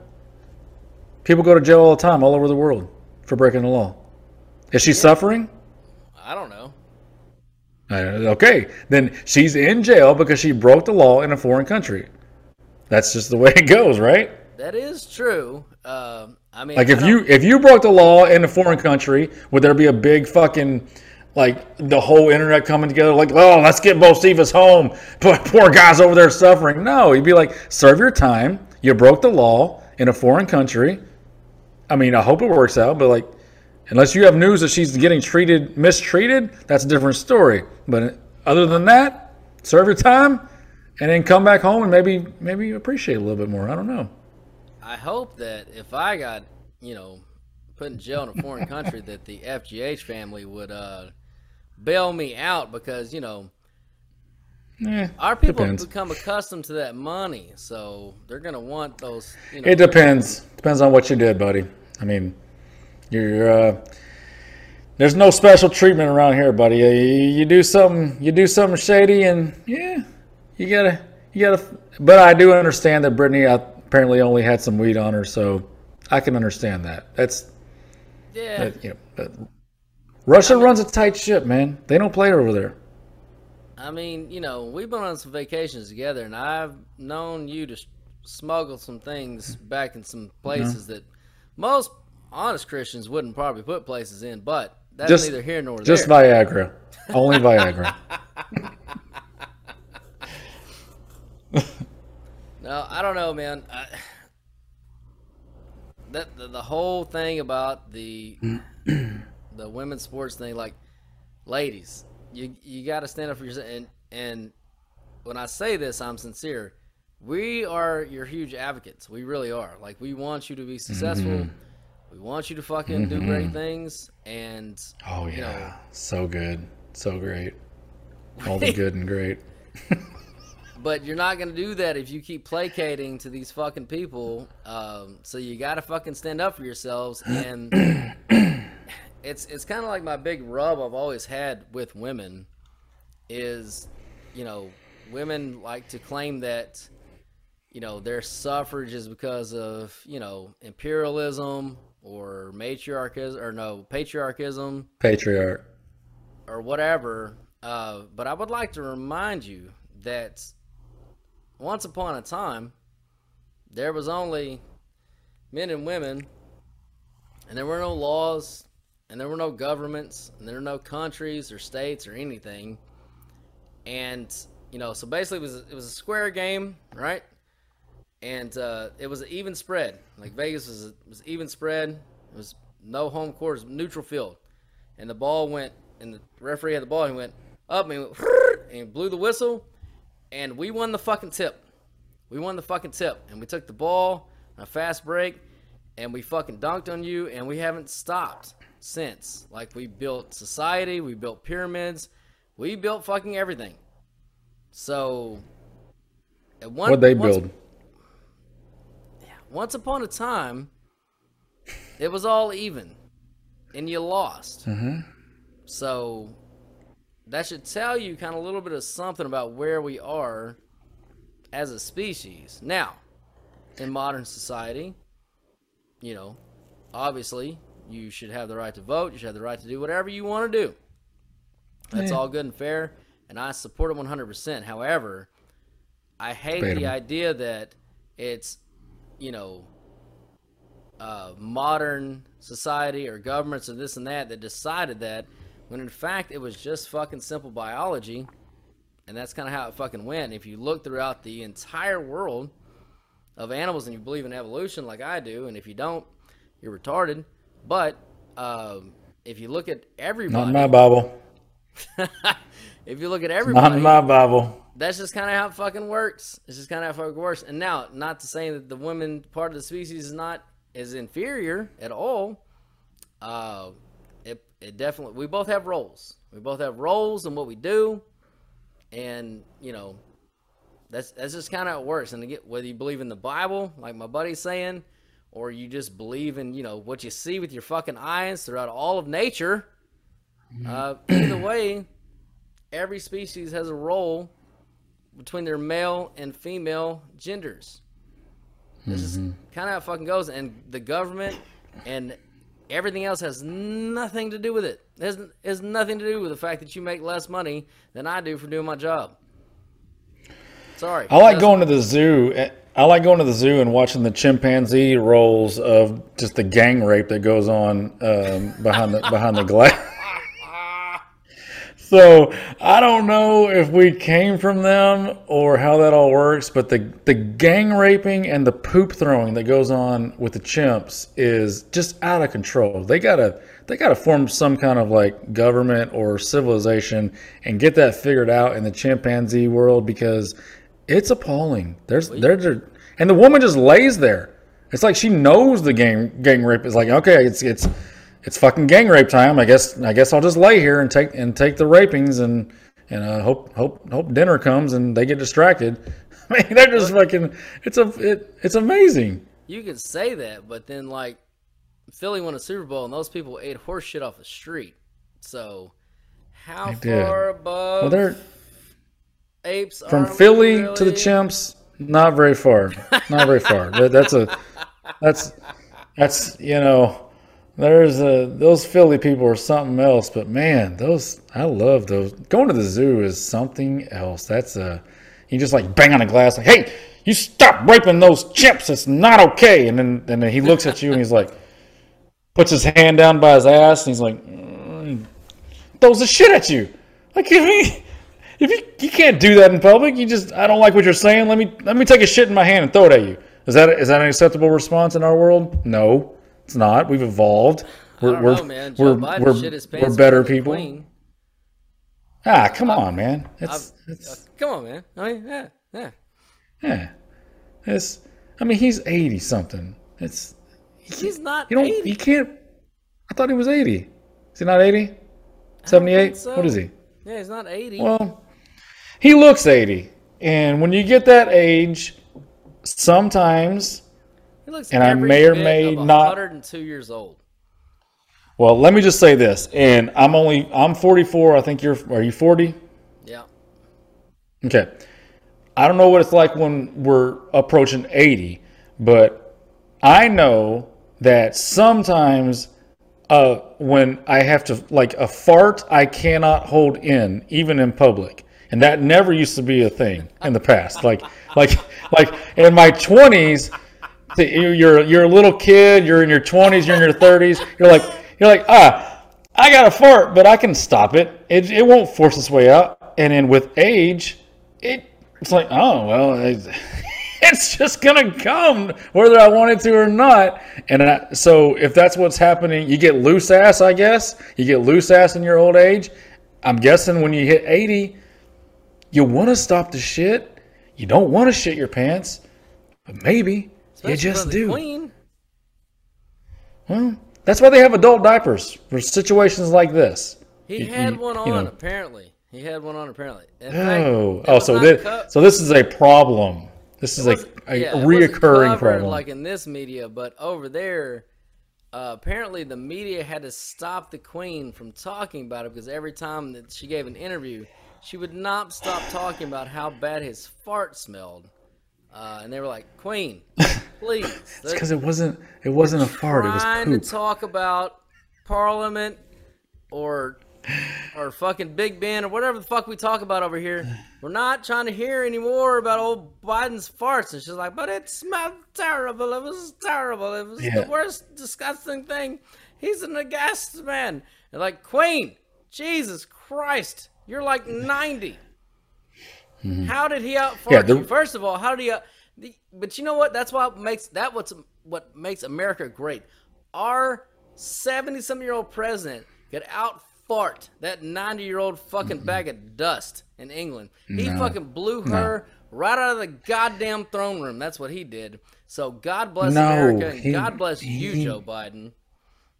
People go to jail all the time, all over the world, for breaking the law. Is she suffering? I don't know. Okay. Then she's in jail because she broke the law in a foreign country. That's just the way it goes, right? That is true. I mean, like if you broke the law in a foreign country, would there be a big fucking, like, the whole internet coming together? Like, oh, let's get Bo Sivas home. Poor guys over there suffering. No, you'd be like, serve your time. You broke the law in a foreign country. I mean, I hope it works out, but like, unless you have news that she's getting mistreated, that's a different story. But other than that, serve your time, and then come back home and maybe appreciate it a little bit more. I don't know. I hope that if I got, you know, put in jail in a foreign country, that the FGH family would bail me out, because, you know, our people have become accustomed to that money, so they're going to want those. You know, it depends. Depends on what you did, buddy. I mean, there's no special treatment around here, buddy. You do something shady, and you gotta. But I do understand that Brittany apparently only had some weed on her, so I can understand that. Russia runs a tight ship, man. They don't play over there. I mean, you know, we've been on some vacations together, and I've known you to smuggle some things back in some places that most honest Christians wouldn't probably put places in, but that's just, neither here nor there. Just Viagra. Only Viagra. No, I don't know, man. The whole thing about the the women's sports thing, like, ladies, you got to stand up for yourself. And when I say this, I'm sincere. We are your huge advocates. We really are. Like, we want you to be successful. We want you to fucking do great things. And oh yeah, you know, so good, so great, all the good and great. But you're not going to do that if you keep placating to these fucking people. So you got to fucking stand up for yourselves. And it's kind of like my big rub I've always had with women is, you know, women like to claim that, you know, their suffrage is because of, you know, imperialism or matriarchism or patriarchism. Patriarch. Or whatever. But I would like to remind you that once upon a time, there was only men and women, and there were no laws, and there were no governments, and there were no countries or states or anything. And, you know, so basically it was a square game, right? And it was an even spread. Like, Vegas was even spread. It was no home court, it was neutral field. And the ball went, and the referee had the ball, and he went up, and he went, and blew the whistle. And we won the fucking tip. We won the fucking tip. And we took the ball on a fast break. And we fucking dunked on you. And we haven't stopped since. Like, we built society. We built pyramids. We built fucking everything. So, what'd they build? Once upon a time, it was all even. And you lost. So, that should tell you kind of a little bit of something about where we are as a species. Now, in modern society, you know, obviously you should have the right to vote. You should have the right to do whatever you want to do. That's all good and fair. And I support it 100%. However, I hate the idea that it's, you know, modern society or governments or this and that decided that, when in fact it was just fucking simple biology, and that's kind of how it fucking went. And if you look throughout the entire world of animals and you believe in evolution like I do, and if you don't, you're retarded. But if you look at everybody, not my Bible. If you look at everybody, not my Bible. That's just kind of how it fucking works. It's just kind of how it fucking works. And now, not to say that the women part of the species is inferior at all. It definitely, we both have roles. We both have roles in what we do. And, you know, that's just kind of how it works. And again, whether you believe in the Bible, like my buddy's saying, or you just believe in, you know, what you see with your fucking eyes throughout all of nature, either way, every species has a role between their male and female genders. This is kind of how it fucking goes. And the government and everything else has nothing to do with it. It has nothing to do with the fact that you make less money than I do for doing my job. Sorry. I like going to the zoo. I like going to the zoo and watching the chimpanzee rolls of just the gang rape that goes on behind the glass. So I don't know if we came from them or how that all works, but the gang raping and the poop throwing that goes on with the chimps is just out of control. They gotta form some kind of like government or civilization and get that figured out in the chimpanzee world, because it's appalling. And the woman just lays there. It's like she knows the gang rape is like, okay, it's fucking gang rape time. I guess I'll just lay here and take the rapings and hope dinner comes and they get distracted. I mean, they're just fucking. It's amazing. You could say that, but then like Philly won a Super Bowl and those people ate horse shit off the street. So how far above apes from Philly to the chimps? Not very far. Not very far. That's you know. Those Philly people are something else, but man, I love those. Going to the zoo is something else. You just like bang on a glass, like, hey, you stop raping those chimps. It's not okay. And then he looks at you and he's like, puts his hand down by his ass and he's like, throws the shit at you. Like, if you can't do that in public, I don't like what you're saying. Let me take a shit in my hand and throw it at you. Is that an acceptable response in our world? No. It's not. We've evolved. We're better people. Queen. Come on, man. It's come on, man. I mean, yeah. He's 80 something. He's not. 80. He can't. I thought he was 80. Is he not 80? 78. So. What is he? Yeah, he's not 80. Well, he looks 80, and when you get that age, sometimes. He looks and I may or may not 102 years old. Well, let me just say this, and I'm 44. I think are you 40? Yeah. Okay. I don't know what it's like when we're approaching 80, but I know that sometimes when I have to, like, a fart I cannot hold in, even in public. And that never used to be a thing in the past. Like in my 20s, you're a little kid, you're in your 20s, you're in your 30s, you're like, I got a fart, but I can stop it. It won't force its way out. And then with age, it's like, oh, well, it's just going to come whether I want it to or not. And so if that's what's happening, you get loose ass, I guess. You get loose ass in your old age. I'm guessing when you hit 80, you want to stop the shit. You don't want to shit your pants, but maybe you just do. Queen. Well, that's why they have adult diapers for situations like this. He had one on, apparently. So this is a problem. This is a reoccurring problem. Like in this media, but over there, apparently the media had to stop the Queen from talking about it because every time that she gave an interview, she would not stop talking about how bad his fart smelled. And they were like, Queen, please. It's because it wasn't a fart. It was poop. Trying to talk about Parliament or fucking Big Ben or whatever the fuck we talk about over here. We're not trying to hear anymore about old Biden's farts. And she's like, but it smelled terrible. It was terrible. It was the worst disgusting thing. He's an aghast man. And like, Queen, Jesus Christ, you're like 90. Mm-hmm. How did he outfart you? First of all, how did he but you know what? That's what makes America great. Our 70-some-year-old president could outfart that 90-year-old fucking bag of dust in England. He fucking blew her right out of the goddamn throne room. That's what he did. So God bless America and God bless you, Joe Biden.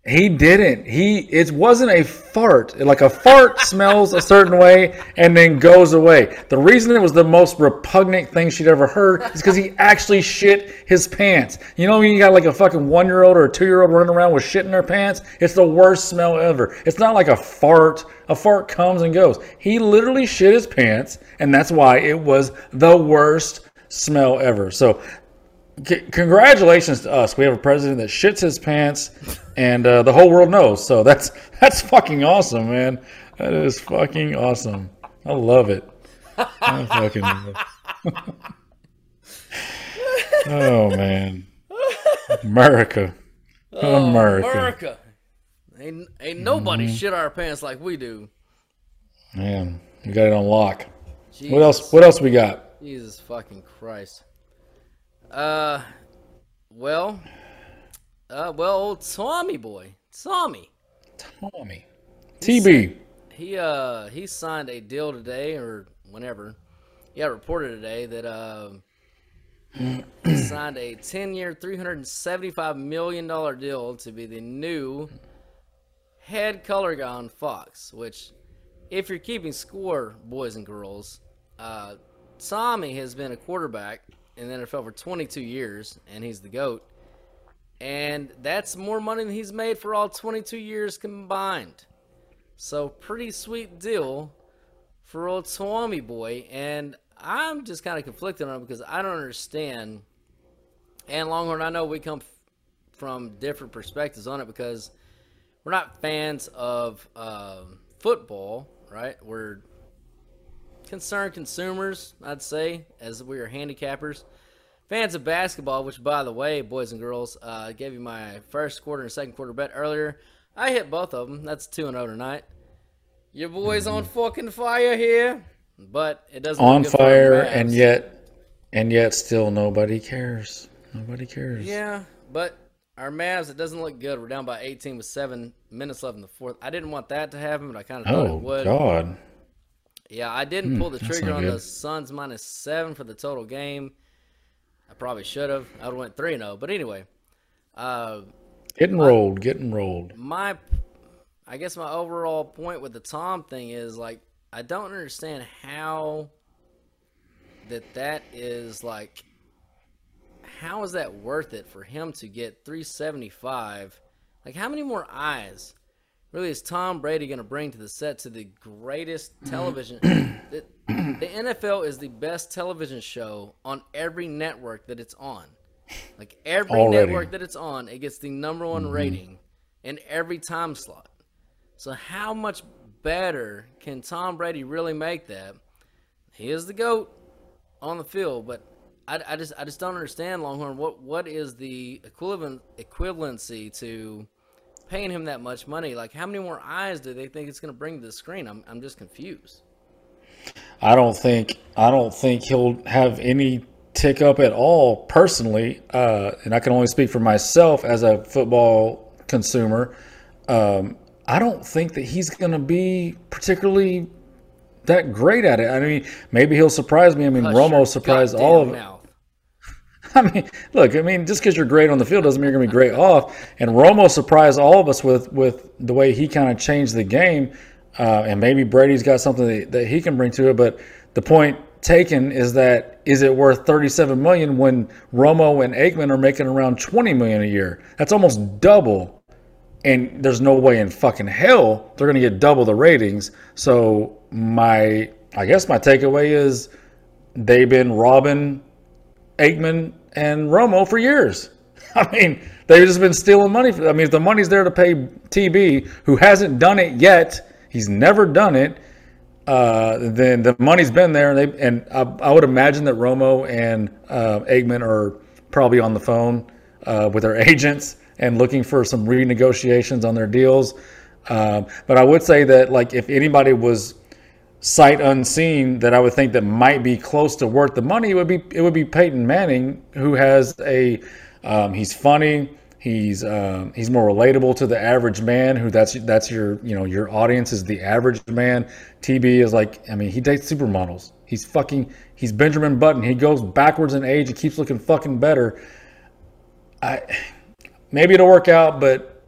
He didn't. It wasn't a fart. Like a fart smells a certain way and then goes away. The reason it was the most repugnant thing she'd ever heard is because he actually shit his pants. You know when you got like a fucking 1-year-old or a 2-year-old running around with shit in their pants? It's the worst smell ever. It's not like a fart. A fart comes and goes. He literally shit his pants, and that's why it was the worst smell ever. So congratulations to us. We have a president that shits his pants and the whole world knows. So that's fucking awesome, man. That is fucking awesome. I love it. I fucking love it. Oh, man. America. Ain't nobody shit our pants like we do. Man, we got it on lock. Jesus. What else we got? Jesus fucking Christ. Old Tommy boy. Tommy. TB. He signed a deal today or whenever. Yeah, reported today that he signed a 10-year, $375 million deal to be the new head color guy on Fox, which if you're keeping score, boys and girls, Tommy has been a quarterback in the NFL for 22 years, and he's the GOAT. And that's more money than he's made for all 22 years combined. So pretty sweet deal for old Swami boy. And I'm just kind of conflicted on it because I don't understand. And Longhorn, I know we come from different perspectives on it because we're not fans of football, right? We're concerned consumers, I'd say, as we are handicappers. Fans of basketball, which, by the way, boys and girls, gave you my first quarter and second quarter bet earlier. I hit both of them. That's 2-0 tonight. Your boy's on fucking fire here, but it doesn't on fire, and yet still nobody cares. Nobody cares. Yeah, but our Mavs, it doesn't look good. We're down by 18 with 7 minutes left in the fourth. I didn't want that to happen, but I kind of thought it would. Oh, God. Yeah, I didn't pull the trigger on the Suns minus 7 for the total game. I probably should have. I would have went 3-0. But anyway. Getting rolled. I guess my overall point with the Tom thing is, like, I don't understand how that is, like, how is that worth it for him to get 375? Like, how many more eyes really is Tom Brady going to bring to the set, to the greatest television? The NFL is the best television show on every network that it's on. Like, every network that it's on, it gets the #1 rating in every time slot. So how much better can Tom Brady really make that? He is the GOAT on the field, but I just don't understand, Longhorn. What is the equivalency to paying him that much money? Like, how many more eyes do they think it's going to bring to the screen? I'm just confused. I don't think he'll have any tick up at all personally, and I can only speak for myself as a football consumer. I don't think that he's going to be particularly that great at it. I mean, maybe he'll surprise me. I mean, Romo surprised all of it. I mean, look, I mean, just because you're great on the field doesn't mean you're going to be great off. And Romo surprised all of us with the way he kind of changed the game. And maybe Brady's got something that he can bring to it. But the point taken is that, is it worth $37 million when Romo and Aikman are making around $20 million a year? That's almost double. And there's no way in fucking hell they're going to get double the ratings. So I guess my takeaway is they've been robbing Aikman and Romo for years. I mean, they've just been stealing money. If the money's there to pay TB, who hasn't done it yet, he's never done it, then the money's been there. And I would imagine that Romo and Aikman are probably on the phone with their agents and looking for some renegotiations on their deals. But I would say that, like, if anybody was sight unseen that I would think that might be close to worth the money, it would be Peyton Manning, who has he's funny, he's more relatable to the average man, who that's your audience is the average man. TB is like, I mean, he dates supermodels. He's Benjamin Button. He goes backwards in age and keeps looking fucking better. Maybe it'll work out, but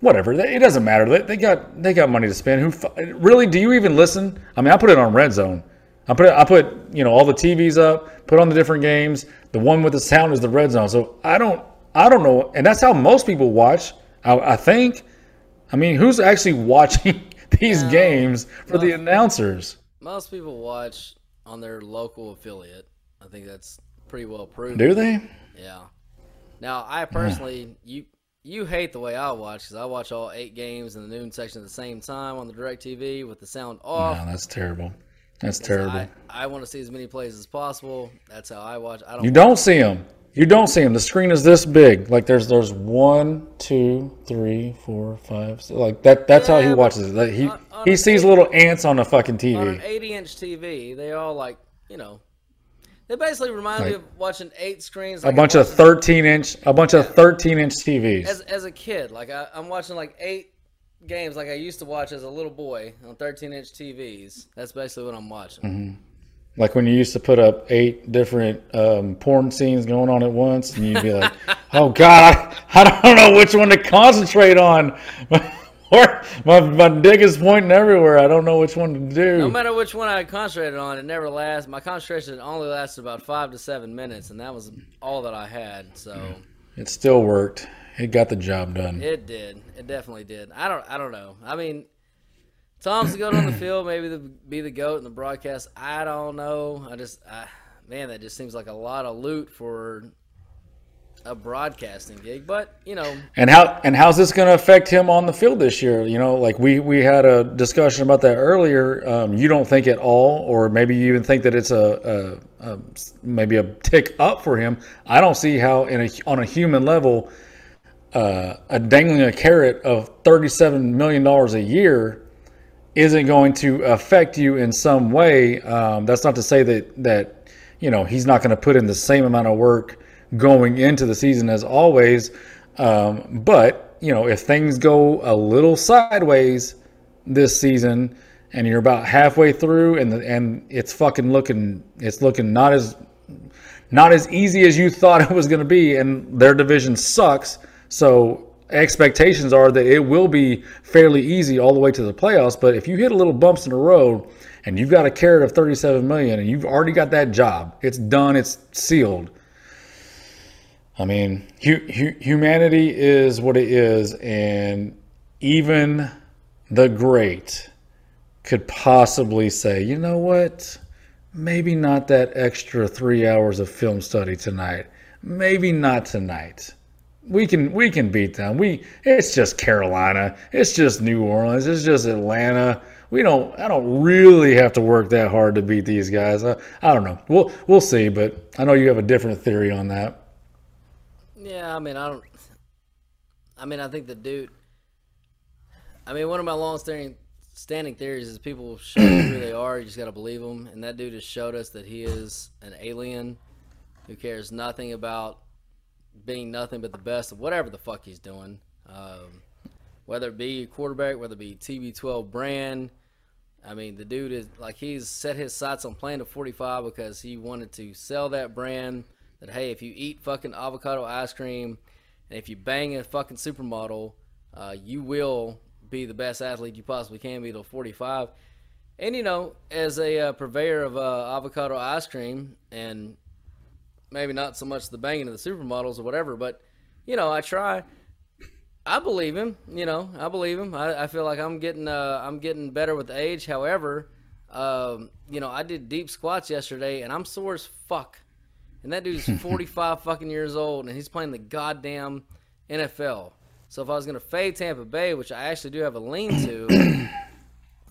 whatever. It doesn't matter. They got money to spend. Who really? Do you even listen? I mean, I put it on Red Zone. I put all the TVs up, put on the different games. The one with the sound is the Red Zone. So I don't know. And that's how most people watch. I think. I mean, who's actually watching these games for the announcers? Most people watch on their local affiliate. I think that's pretty well proven. Do they? Yeah. Now, I personally, you hate the way I watch, because I watch all 8 games in the noon section at the same time on the DirecTV with the sound off. No, that's terrible. That's terrible. I want to see as many plays as possible. That's how I watch. You don't see them. The screen is this big. Like, there's 1, 2, 3, 4, 5. Like, that's how he watches it. Like, he sees little ants on a fucking TV. On an 80-inch TV, they all, like, It basically reminds me of watching 8 screens. Like a bunch of 13-inch TVs. As a kid, like I'm watching like 8 games, like I used to watch as a little boy on 13-inch TVs. That's basically what I'm watching. Mm-hmm. Like when you used to put up 8 different porn scenes going on at once, and you'd be like, "Oh God, I don't know which one to concentrate on." Or my dick is pointing everywhere. I don't know which one to do. No matter which one I concentrated on, it never lasts. My concentration only lasted about 5 to 7 minutes, and that was all that I had. So it still worked. It got the job done. It did. It definitely did. I don't know. I mean, Tom's the GOAT on the field. Maybe be the GOAT in the broadcast. I don't know. I just, man, that just seems like a lot of loot for a broadcasting gig, but you know. And how's this going to affect him on the field this year? You know, like we had a discussion about that earlier. You don't think at all, or maybe you even think that it's a maybe a tick up for him. I don't see how on a human level, dangling a carrot of $37 million a year isn't going to affect you in some way. That's not to say that you know, he's not going to put in the same amount of work going into the season as always. But, you know, if things go a little sideways this season and you're about halfway through and it's looking not as easy as you thought it was going to be, and their division sucks. So expectations are that it will be fairly easy all the way to the playoffs. But if you hit a little bumps in the road and you've got a carrot of $37 million and you've already got that job, it's done, it's sealed. I mean, humanity is what it is, and even the great could possibly say, you know what, maybe not that extra 3 hours of film study tonight. Maybe not tonight. We can beat them. It's just Carolina. It's just New Orleans. It's just Atlanta. I don't really have to work that hard to beat these guys. I don't know. We'll see, but I know you have a different theory on that. Yeah, I think the dude. I mean, one of my long-standing theories is people show you who they are. You just got to believe them, and that dude has showed us that he is an alien who cares nothing about being nothing but the best of whatever the fuck he's doing, whether it be quarterback, whether it be TB12 brand. I mean, the dude is like, he's set his sights on playing to 45 because he wanted to sell that brand. That, hey, if you eat fucking avocado ice cream and if you bang a fucking supermodel, you will be the best athlete you possibly can be till 45. And, you know, as a purveyor of avocado ice cream, and maybe not so much the banging of the supermodels or whatever, but, you know, I try. I believe him. You know, I believe him. I feel like I'm getting better with age. However, you know, I did deep squats yesterday, and I'm sore as fuck. And that dude's 45 fucking years old, and he's playing the goddamn NFL. So if I was going to fade Tampa Bay, which I actually do have a lean to,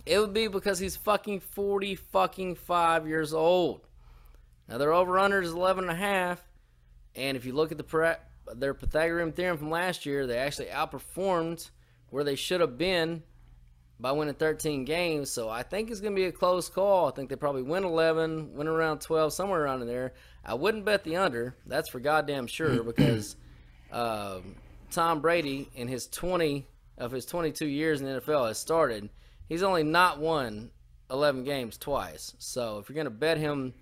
it would be because he's fucking 40 fucking 5 years old. Now, their over-under is 11.5, and if you look at their Pythagorean theorem from last year, they actually outperformed where they should have been by winning 13 games. So I think it's going to be a close call. I think they probably win 11, win around 12, somewhere around in there. I wouldn't bet the under. That's for goddamn sure, because Tom Brady, in his 20 of his 22 years in the NFL has started, he's only not won 11 games twice. So if you're going to bet him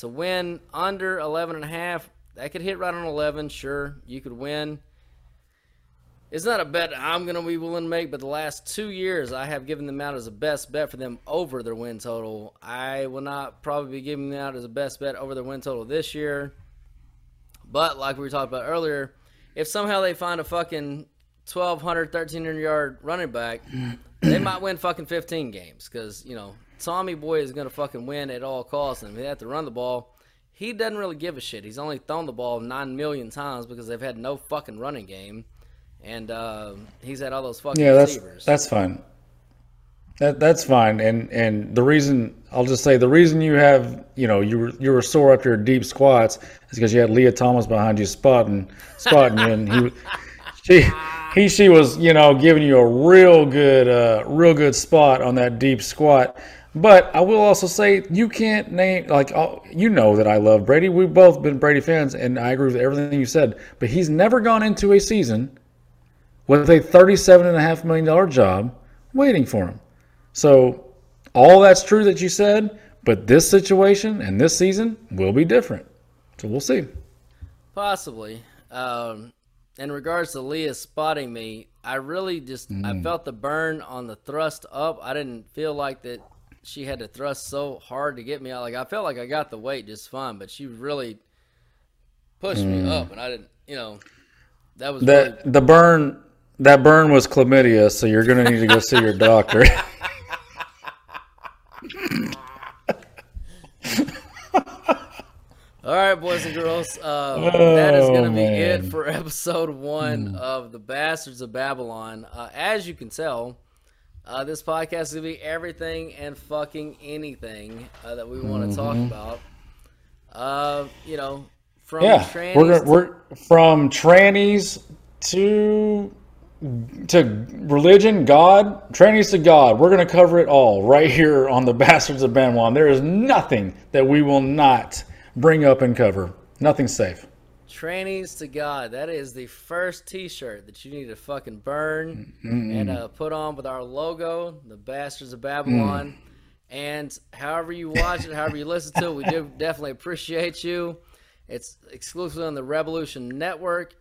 to win under 11.5, that could hit right on 11. Sure, you could win. It's not a bet I'm going to be willing to make, but the last 2 years I have given them out as a best bet for them over their win total. I will not probably be giving them out as a best bet over their win total this year. But like we talked about earlier, if somehow they find a fucking 1,200, 1,300-yard running back, they might win fucking 15 games because, you know, Tommy Boy is going to fucking win at all costs. And if they have to run the ball, he doesn't really give a shit. He's only thrown the ball 9 million times because they've had no fucking running game. And he's had all those fucking receivers. That's fine. That's fine. And the reason I'll just say the reason you have, you know, you were sore after your deep squats is because you had Leah Thomas behind you spotting you, and she was, you know, giving you a real good spot on that deep squat. But I will also say you can't name, like, you know that I love Brady. We've both been Brady fans, and I agree with everything you said. But he's never gone into a season with a $37.5 million job waiting for him. So all that's true that you said, but this situation and this season will be different. So we'll see. Possibly. In regards to Leah spotting me, I really just I felt the burn on the thrust up. I didn't feel like that she had to thrust so hard to get me out. Like, I felt like I got the weight just fine, but she really pushed me up, and I didn't, you know, that was that really... That burn was chlamydia, so you're going to need to go see your doctor. All right, boys and girls, that is going to be it for episode one of The Bastards of Babylon. As you can tell, this podcast is going to be everything and fucking anything that we want to talk about. You know, from trannies from trannies to religion, God, trannies to God. We're going to cover it all right here on The Bastards of Babylon. There is nothing that we will not bring up and cover. Nothing's safe. Trannies to God. That is the first t-shirt that you need to fucking burn and put on with our logo, The Bastards of Babylon. And however you watch it, however you listen to it, we do definitely appreciate you. It's exclusively on the Revolution Network.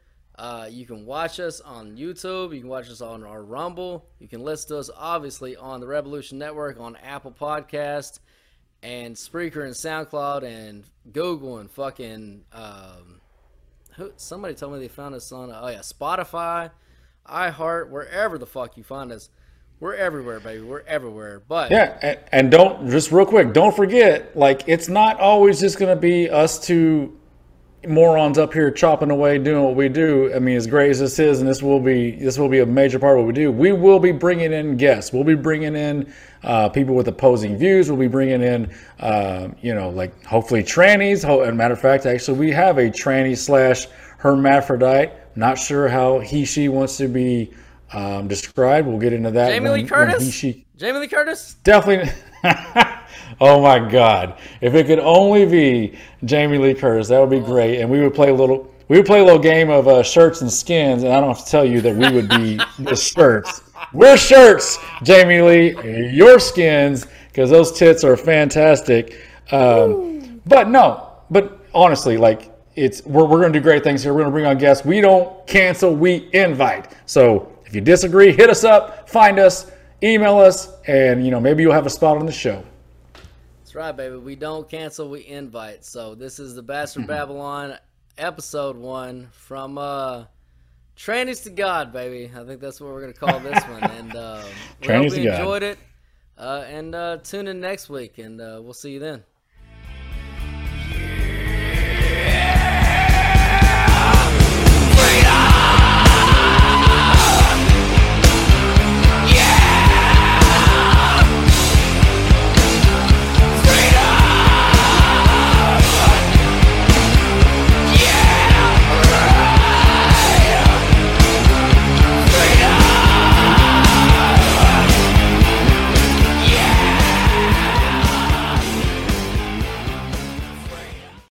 You can watch us on YouTube. You can watch us on our Rumble. You can listen to us, obviously, on the Revolution Network, on Apple Podcasts, and Spreaker and SoundCloud and Google and fucking somebody told me they found us on Spotify, iHeart, wherever the fuck you find us. We're everywhere, baby. We're everywhere. But and don't, just real quick, don't forget, like, it's not always just gonna be us two morons up here chopping away doing what we do. I mean, as great as this is, and this will be a major part of what we do, we will be bringing in guests. We'll be bringing in people with opposing views. We'll be bringing in you know, like, hopefully trannies. As a matter of fact, actually, we have a tranny slash hermaphrodite. Not sure how he/she wants to be described. We'll get into that. Jamie Lee Curtis. Jamie Lee Curtis. Definitely. Oh my God! If it could only be Jamie Lee Curtis, that would be great, and we would play a little game of shirts and skins, and I don't have to tell you that we would be the shirts. We're shirts, Jamie Lee. Your skins, because those tits are fantastic. But honestly, like, we're going to do great things here. We're going to bring on guests. We don't cancel, we invite. So if you disagree, hit us up, find us, email us, and maybe you'll have a spot on the show. That's right, baby. We don't cancel, we invite. So this is The Bastard Babylon, episode one, from Trannies to God, baby. I think that's what we're going to call this one. And we hope you enjoyed it. And tune in next week, and we'll see you then.